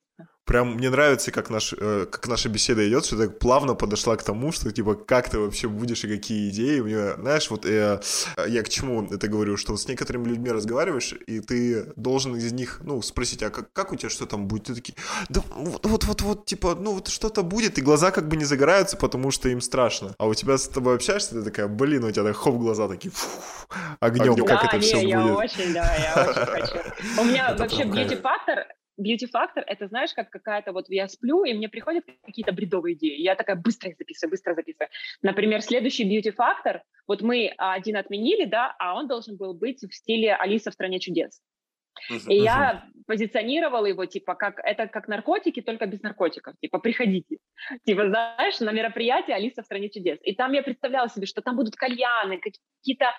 Прям мне нравится, как наша беседа идет, что так плавно подошла к тому, что, типа, как ты вообще будешь и какие идеи. Мне, знаешь, вот я к чему это говорю, что с некоторыми людьми разговариваешь, и ты должен из них, ну, спросить, а как у тебя, что там будет? Ты такие, да вот, типа, ну, вот что-то будет, и глаза как бы не загораются, потому что им страшно. А у тебя с тобой общаешься, ты такая, блин, у тебя так хоп, глаза такие, фух, огнем, как это все будет. Я очень хочу. У меня вообще бьюти-фактор... Бьюти-фактор — это, знаешь, как какая-то вот я сплю, и мне приходят какие-то бредовые идеи. Я такая быстро их записываю. Например, следующий бьюти-фактор, вот мы один отменили, да, а он должен был быть в стиле «Алиса в стране чудес». И я позиционировала его, типа, как это как наркотики, только без наркотиков. Типа, приходите. Типа, знаешь, на мероприятие «Алиса в стране чудес». И там я представляла себе, что там будут кальяны, какие-то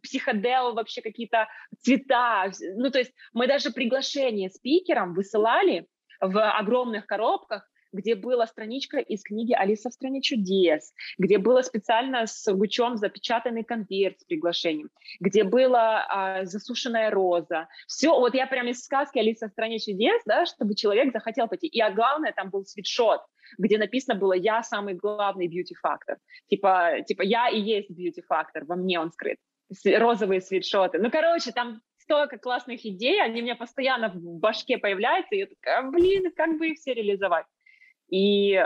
психодел, вообще какие-то цвета. Ну, то есть мы даже приглашение спикерам высылали в огромных коробках, где была страничка из книги «Алиса в стране чудес», где было специально с гучом запечатанный конверт с приглашением, где была засушенная роза. Все, вот я прям из сказки «Алиса в стране чудес», да, чтобы человек захотел пойти. И главное, там был свитшот, где написано было «Я самый главный бьюти-фактор». Типа я и есть бьюти-фактор, во мне он скрыт. Розовые свитшоты. Ну, короче, там... столько классных идей, они у меня постоянно в башке появляются, и я такая, блин, как бы их все реализовать? И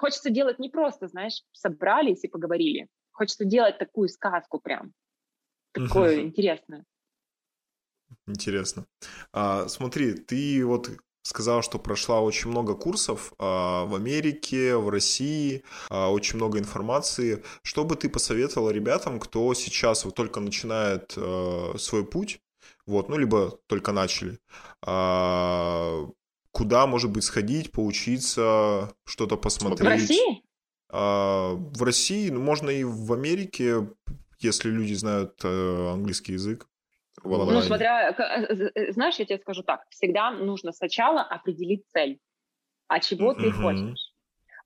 хочется делать не просто, знаешь, собрались и поговорили. Хочется делать такую сказку прям, такую интересную. Интересно. Смотри, ты вот сказала, что прошла очень много курсов в Америке, в России, очень много информации. Что бы ты посоветовала ребятам, кто сейчас вот только начинает свой путь, вот, ну, либо только начали, куда, может быть, сходить, поучиться, что-то посмотреть. В России? В России, ну, можно и в Америке, если люди знают английский язык. Ну, смотря, знаешь, я тебе скажу так, всегда нужно сначала определить цель, а чего ты хочешь.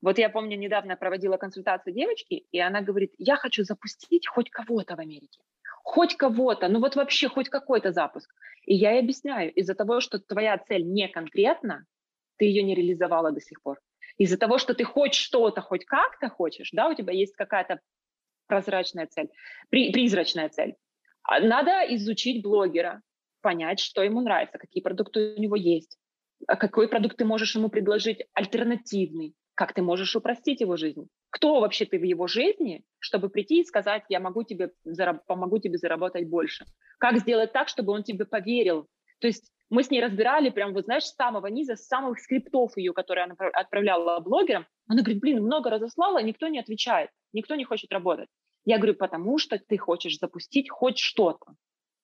Вот я помню, недавно проводила консультацию девочки, и она говорит, я хочу запустить хоть кого-то в Америке. Хоть кого-то, ну вот вообще хоть какой-то запуск. И я ей объясняю, из-за того, что твоя цель не конкретна, ты ее не реализовала до сих пор. Из-за того, что ты хоть что-то, хоть как-то хочешь, да, у тебя есть какая-то прозрачная цель, призрачная цель. Надо изучить блогера, понять, что ему нравится, какие продукты у него есть, какой продукт ты можешь ему предложить альтернативный, как ты можешь упростить его жизнь. Кто вообще ты в его жизни, чтобы прийти и сказать, я могу тебе помогу тебе заработать больше? Как сделать так, чтобы он тебе поверил? То есть мы с ней разбирали прям, вот знаешь, с самого низа, с самых скриптов ее, которые она отправляла блогерам. Она говорит, блин, много разослала, никто не отвечает, никто не хочет работать. Я говорю, потому что ты хочешь запустить хоть что-то.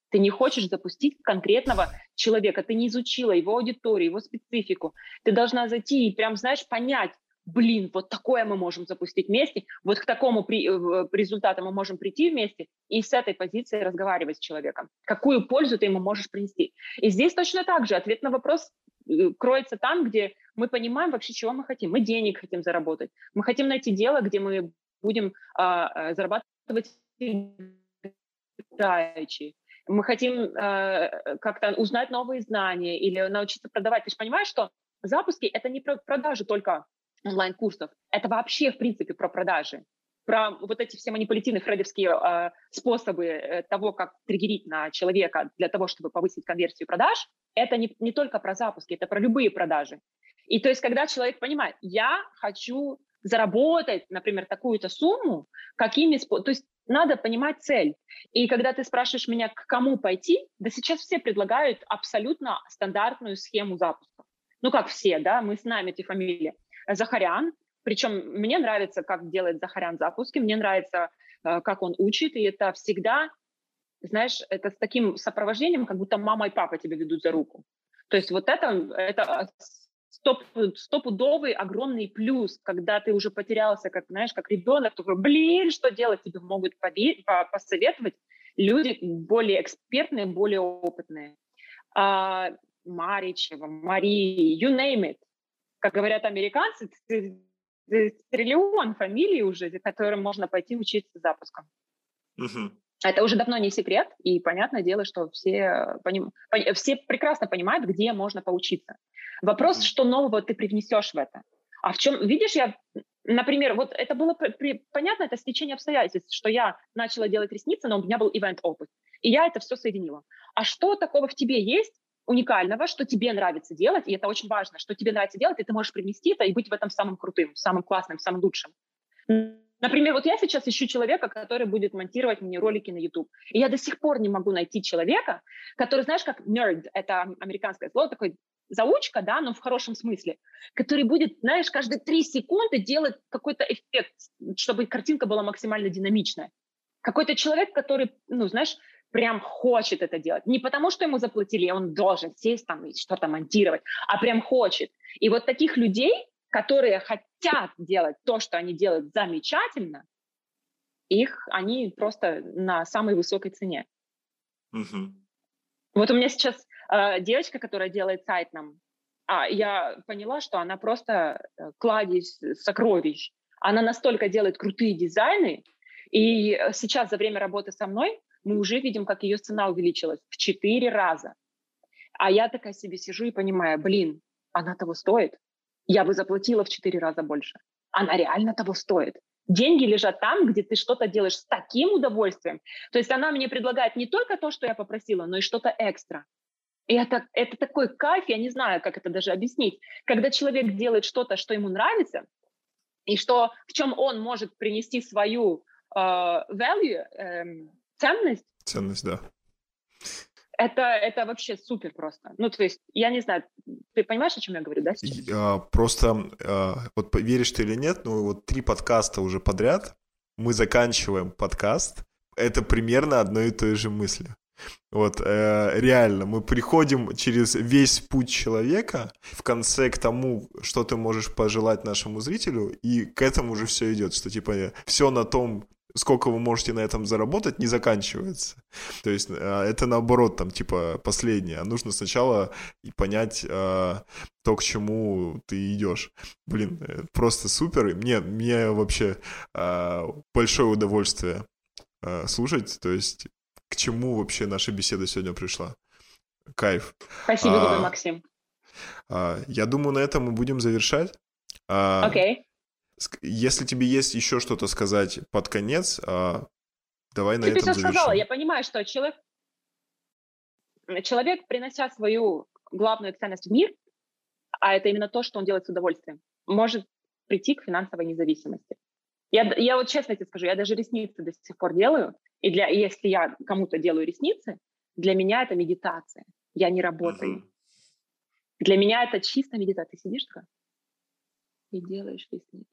Ты не хочешь запустить конкретного человека, ты не изучила его аудиторию, его специфику. Ты должна зайти и прям, знаешь, понять, блин, вот такое мы можем запустить вместе, вот к такому результату мы можем прийти вместе и с этой позиции разговаривать с человеком. Какую пользу ты ему можешь принести? И здесь точно так же ответ на вопрос кроется там, где мы понимаем вообще, чего мы хотим. Мы денег хотим заработать, мы хотим найти дело, где мы будем зарабатывать дальше. Мы хотим как-то узнать новые знания или научиться продавать. Ты же понимаешь, что запуски — это не про продажи только онлайн-курсов. Это вообще, в принципе, про продажи, про вот эти все манипулятивные фредовские способы того, как триггерить на человека для того, чтобы повысить конверсию продаж. Это не только про запуски, это про любые продажи. И то есть, когда человек понимает, я хочу заработать, например, такую-то сумму, какими способами... То есть надо понимать цель. И когда ты спрашиваешь меня, к кому пойти, да сейчас все предлагают абсолютно стандартную схему запуска. Ну, как все, да, мы знаем эти фамилии. Захарян, Причем мне нравится, как делает Захарян запуски, мне нравится, как он учит, и это всегда, знаешь, это с таким сопровождением, как будто мама и папа тебя ведут за руку. То есть вот это стопудовый огромный плюс, когда ты уже потерялся, как, знаешь, как ребенок, ты говоришь, блин, что делать, тебе могут посоветовать люди более экспертные, более опытные. Маричева, Марии, you name it. Как говорят американцы, триллион фамилий уже, за которым можно пойти учиться запуском. Угу. Это уже давно не секрет, и понятное дело, что все прекрасно понимают, где можно поучиться. Вопрос, что нового ты привнесешь в это. А в чем, видишь, я, например, вот это было понятно, это стечение обстоятельств, что я начала делать ресницы, но у меня был ивент-опыт, и я это все соединила. А что такого в тебе есть уникального, что тебе нравится делать, и это очень важно, что тебе нравится делать, и ты можешь привнести это и быть в этом самым крутым, самым классным, самым лучшим. Например, вот я сейчас ищу человека, который будет монтировать мне ролики на YouTube. И я до сих пор не могу найти человека, который, знаешь, как nerd, это американское слово, такой заучка, да, но в хорошем смысле, который будет, знаешь, каждые 3 секунды делать какой-то эффект, чтобы картинка была максимально динамичная. Какой-то человек, который, ну, знаешь, прям хочет это делать. Не потому, что ему заплатили, он должен сесть там и что-то монтировать, а прям хочет. И вот таких людей, которые хотят делать то, что они делают замечательно, их они просто на самой высокой цене. Угу. Вот у меня сейчас девочка, которая делает сайт нам, я поняла, что она просто кладезь сокровищ. Она настолько делает крутые дизайны, и сейчас за время работы со мной мы уже видим, как ее цена увеличилась в 4 раза. А я такая себе сижу и понимаю, блин, она того стоит. Я бы заплатила в 4 раза больше. Она реально того стоит. Деньги лежат там, где ты что-то делаешь с таким удовольствием. То есть она мне предлагает не только то, что я попросила, но и что-то экстра. И это такой кайф, я не знаю, как это даже объяснить. Когда человек делает что-то, что ему нравится, и что, в чем он может принести свою value, ценность. Ценность, да. Это вообще супер просто. Ну, то есть, я не знаю, ты понимаешь, о чем я говорю, да, сейчас? Вот веришь ты или нет, но вот 3 подкаста уже подряд, мы заканчиваем подкаст, это примерно одной и той же мысли. Вот, реально, мы приходим через весь путь человека в конце к тому, что ты можешь пожелать нашему зрителю, и к этому уже все идет, что, типа, все на том, сколько вы можете на этом заработать, не заканчивается. То есть это наоборот, там, типа, последнее. Нужно сначала понять то, к чему ты идешь. Блин, просто супер. Мне вообще большое удовольствие слушать. То есть к чему вообще наша беседа сегодня пришла. Кайф. Спасибо тебе, Максим. Я думаю, на этом мы будем завершать. Окей. Если тебе есть еще что-то сказать под конец, давай на этом завершим. Ты все сказала. Я понимаю, что человек, принося свою главную ценность в мир, а это именно то, что он делает с удовольствием, может прийти к финансовой независимости. Я вот честно тебе скажу, я даже ресницы до сих пор делаю, и если я кому-то делаю ресницы, для меня это медитация. Я не работаю. Uh-huh. Для меня это чисто медитация. Ты сидишь такая и делаешь ресницы.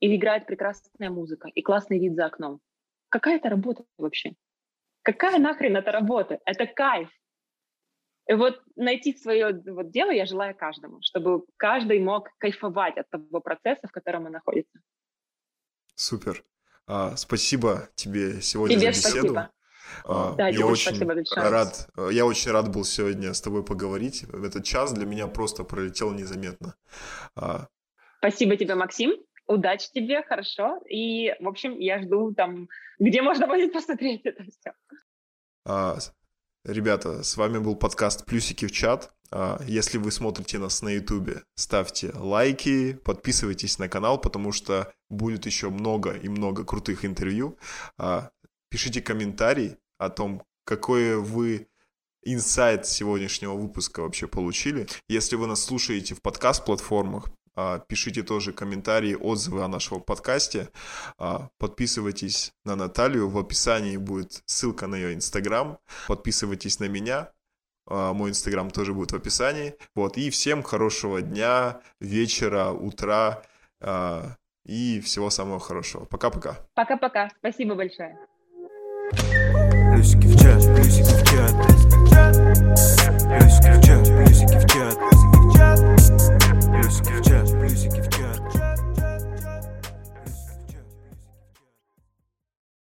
И играет прекрасная музыка, и классный вид за окном. Какая это работа вообще? Какая нахрен это работа? Это кайф. И вот найти свое вот дело я желаю каждому, чтобы каждый мог кайфовать от того процесса, в котором он находится. Супер. Спасибо тебе сегодня за беседу. Спасибо. Да, я очень рад был сегодня с тобой поговорить. Этот час для меня просто пролетел незаметно. Спасибо тебе, Максим. Удачи тебе, хорошо. И, в общем, я жду там, где можно будет посмотреть это все. Ребята, с вами был подкаст «Плюсики в чат». Если вы смотрите нас на YouTube, ставьте лайки, подписывайтесь на канал, потому что будет еще много и много крутых интервью. Пишите комментарий о том, какое вы инсайт сегодняшнего выпуска вообще получили. Если вы нас слушаете в подкаст-платформах, пишите тоже комментарии, отзывы о нашем подкасте. Подписывайтесь на Наталью. В описании будет ссылка на ее Instagram. Подписывайтесь на меня. Мой Instagram тоже будет в описании. Вот. И всем хорошего дня, вечера, утра и всего самого хорошего. Пока-пока. Пока-пока. Спасибо большое. Плюсики в чат, плюсики в чат.